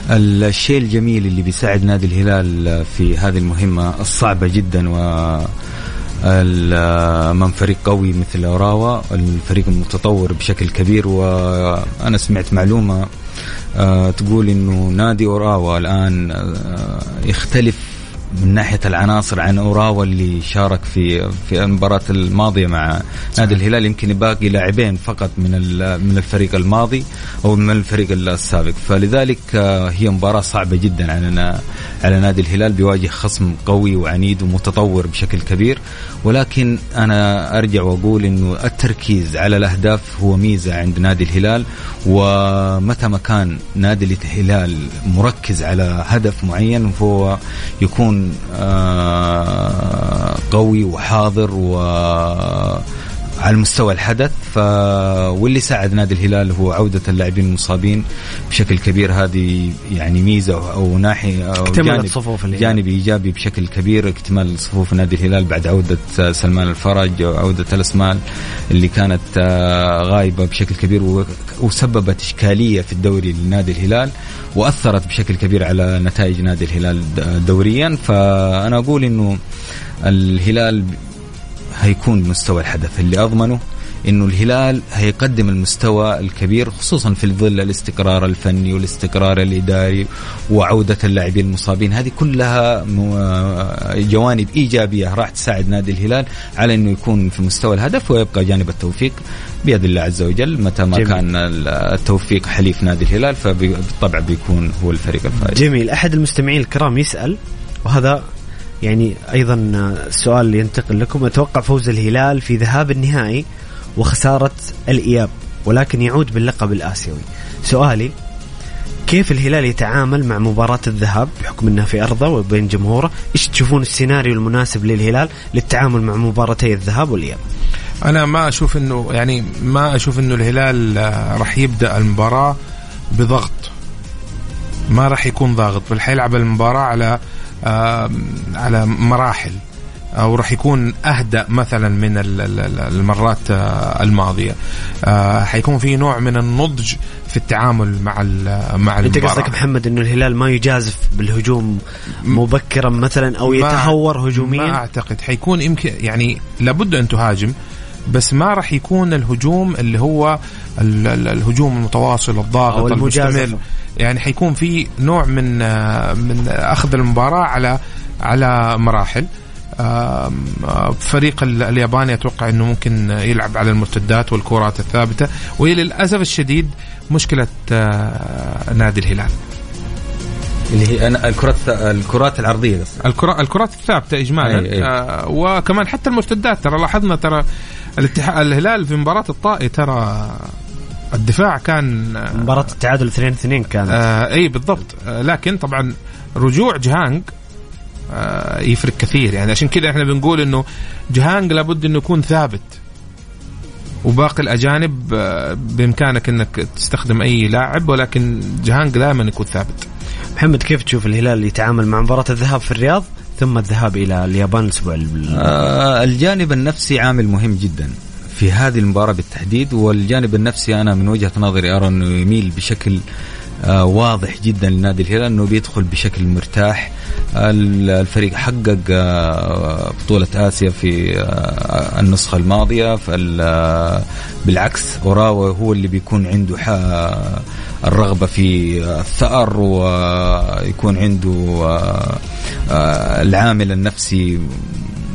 الشيء الجميل اللي بيساعد نادي الهلال في هذه المهمة الصعبة جدا، ومن فريق قوي مثل أوراوا، الفريق المتطور بشكل كبير. وأنا سمعت معلومة تقول إنه نادي أوراوا الآن يختلف من ناحية العناصر عن أوراوا اللي شارك في في المباراة الماضية مع نادي الهلال. يمكن باقي لاعبين فقط من من الفريق الماضي أو من الفريق السابق، فلذلك هي مباراة صعبة جدا على على نادي الهلال، بيواجه خصم قوي وعنيد ومتطور بشكل كبير. ولكن أنا أرجع وأقول إنه التركيز على الأهداف هو ميزة عند نادي الهلال، ومتى ما كان نادي الهلال مركز على هدف معين فهو يكون قوي وحاضر وعلى مستوى الحدث. ف واللي ساعد نادي الهلال هو عودة اللاعبين المصابين بشكل كبير، هذه يعني ميزة أو ناحية أو جانب, جانب إيجابي بشكل كبير. اكتمال صفوف نادي الهلال بعد عودة سلمان الفرج وعودة الأسمال اللي كانت غايبة بشكل كبير وسببت إشكالية في الدوري لنادي الهلال وأثرت بشكل كبير على نتائج نادي الهلال دوريا. فأنا أقول إنه الهلال هيكون مستوى الحدث اللي أضمنه إنه الهلال هيقدم المستوى الكبير، خصوصا في ظل الاستقرار الفني والاستقرار الإداري وعودة اللاعبين المصابين. هذه كلها جوانب إيجابية راح تساعد نادي الهلال على إنه يكون في مستوى الهدف، ويبقى جانب التوفيق بيد الله عز وجل. متى ما جميل. كان التوفيق حليف نادي الهلال فبالطبع بيكون هو الفريق الفائز. جميل. أحد المستمعين الكرام يسأل، وهذا يعني أيضا السؤال اللي ينتقل لكم: أتوقع فوز الهلال في ذهاب النهائي وخسارة الإياب، ولكن يعود باللقب الآسيوي. سؤالي: كيف الهلال يتعامل مع مباراة الذهاب بحكم أنها في أرضه وبين جمهوره؟ إيش تشوفون السيناريو المناسب للهلال للتعامل مع مباراتي الذهاب والإياب؟ أنا ما أشوف أنه يعني ما أشوف أنه الهلال رح يبدأ المباراة بضغط، ما رح يكون ضاغط، بل حيلعب المباراة على على مراحل، أو رح يكون أهدأ مثلا من المرات الماضية. حيكون في نوع من النضج في التعامل مع مع المباراة. أنت قصدك محمد إنه الهلال ما يجازف بالهجوم مبكرا مثلا أو يتهور هجوميا؟ ما أعتقد. حيكون يمكن يعني لابد أن تهاجم، بس ما رح يكون الهجوم اللي هو الهجوم المتواصل الضاغط المستمر. يعني حيكون في نوع من من أخذ المباراة على على مراحل. فريق الياباني أتوقع أنه ممكن يلعب على المرتدات والكرات الثابتة، وهي للأسف الشديد مشكلة نادي الهلال اللي هي الكرات الكرات العرضية، الكرات الكرات الثابتة إجمالا. أي أي. آه وكمان حتى المرتدات، ترى لاحظنا ترى الاتحاد الهلال في مباراة الطائي ترى الدفاع كان مباراة التعادل اثنين اثنين كانت آه أي بالضبط. آه لكن طبعا رجوع جهانج آه يفرق كثير، يعني عشان كذا احنا بنقول انه جهانج لابد انه يكون ثابت، وباقي الأجانب آه بإمكانك انك تستخدم أي لاعب، ولكن جهانج دائما يكون ثابت. محمد، كيف تشوف الهلال يتعامل مع مباراة الذهاب في الرياض ثم الذهاب إلى اليابان الأسبوع؟ آه الجانب النفسي عامل مهم جدا في هذه المباراة بالتحديد، والجانب النفسي أنا من وجهة نظري أرى أنه يميل بشكل آه واضح جدا لنادي الهلال، أنه بيدخل بشكل مرتاح. الفريق حقق بطولة آسيا في النسخة الماضية، بالعكس أوراوا هو اللي بيكون عنده الرغبة في الثأر، ويكون عنده العامل النفسي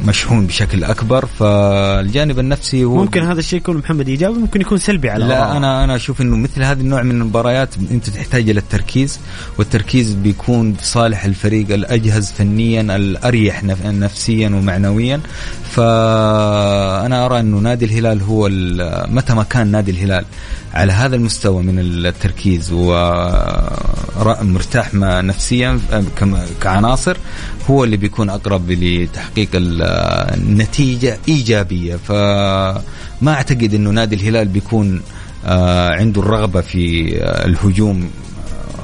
مشحون بشكل أكبر. فالجانب النفسي هو ممكن هذا الشيء يكون محمد إيجابي، ممكن يكون سلبي على لا أوراوا. أنا أنا أشوف إنه مثل هذا النوع من المباريات أنت تحتاج إلى التركيز، والتركيز بيكون بصالح الفريق الأجهز فنيا، الأريح نفسيا ومعنويا. فأنا أرى إنه نادي الهلال هو متى ما كان نادي الهلال على هذا المستوى من التركيز ومرتاح نفسيا كعناصر، هو اللي بيكون أقرب لتحقيق النتيجة إيجابية. فما أعتقد إنه نادي الهلال بيكون عنده الرغبة في الهجوم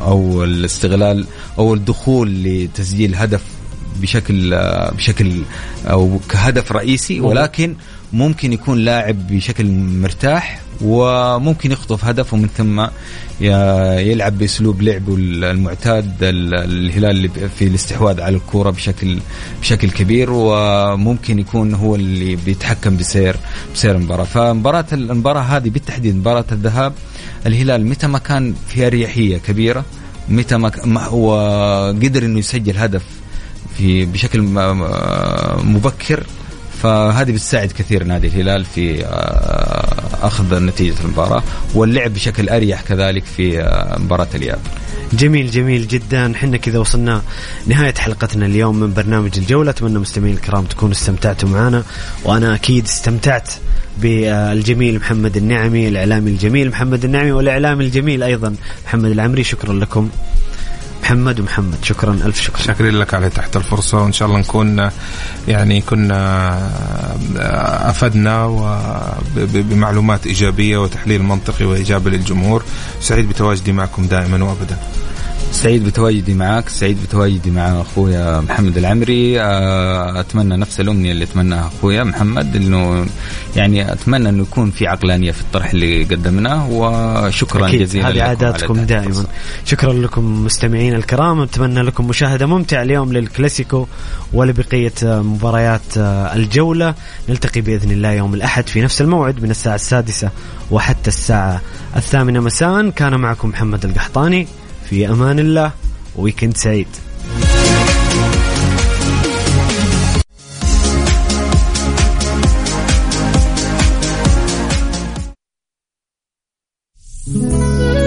أو الاستغلال أو الدخول لتسجيل هدف بشكل بشكل أو كهدف رئيسي، ولكن ممكن يكون لاعب بشكل مرتاح وممكن يخطف هدفه، من ثم يلعب بأسلوب لعبه المعتاد الهلال في الاستحواذ على الكرة بشكل بشكل كبير، وممكن يكون هو اللي بيتحكم بسير بسير المباراة. فمباراة المباراة هذه بالتحديد مباراة الذهاب، الهلال متى ما كان فيها أريحية كبيرة، متى ما هو قدر إنه يسجل هدف في بشكل مبكر، فهذه بتساعد كثير نادي الهلال في أخذ نتيجة المباراة واللعب بشكل أريح كذلك في مباراة الإياب. جميل جميل جدا. حنا كذا وصلنا نهاية حلقتنا اليوم من برنامج الجولة. أتمنى مستمعين الكرام تكونوا استمتعتوا معنا، وأنا أكيد استمتعت بالجميل محمد النعمي، الإعلامي الجميل محمد النعمي، والإعلامي الجميل أيضا محمد العمري. شكرا لكم محمد ومحمد، شكرا ألف شكرا. شكرا لك على تحت الفرصة، وإن شاء الله نكون يعني كنا أفدنا بمعلومات إيجابية وتحليل منطقي وإيجابي للجمهور. سعيد بتواجدي معكم دائما وأبدا. سعيد بتواجدي معك، سعيد بتواجدي مع أخويا محمد العمري. أتمنى نفس الأمنية اللي أتمناها أخويا محمد، إنه يعني أتمنى إنه يكون في عقلانية في الطرح اللي قدمناه. وشكرا جزيلا لكم، هذه عاداتكم دائما. شكرا لكم مستمعين الكرام، أتمنى لكم مشاهدة ممتعة اليوم للكلاسيكو ولبقية مباريات الجولة. نلتقي بإذن الله يوم الأحد في نفس الموعد من الساعة السادسة وحتى الساعة الثامنة مساء. كان معكم محمد القحطاني، في أمان الله، ويكند سعيد.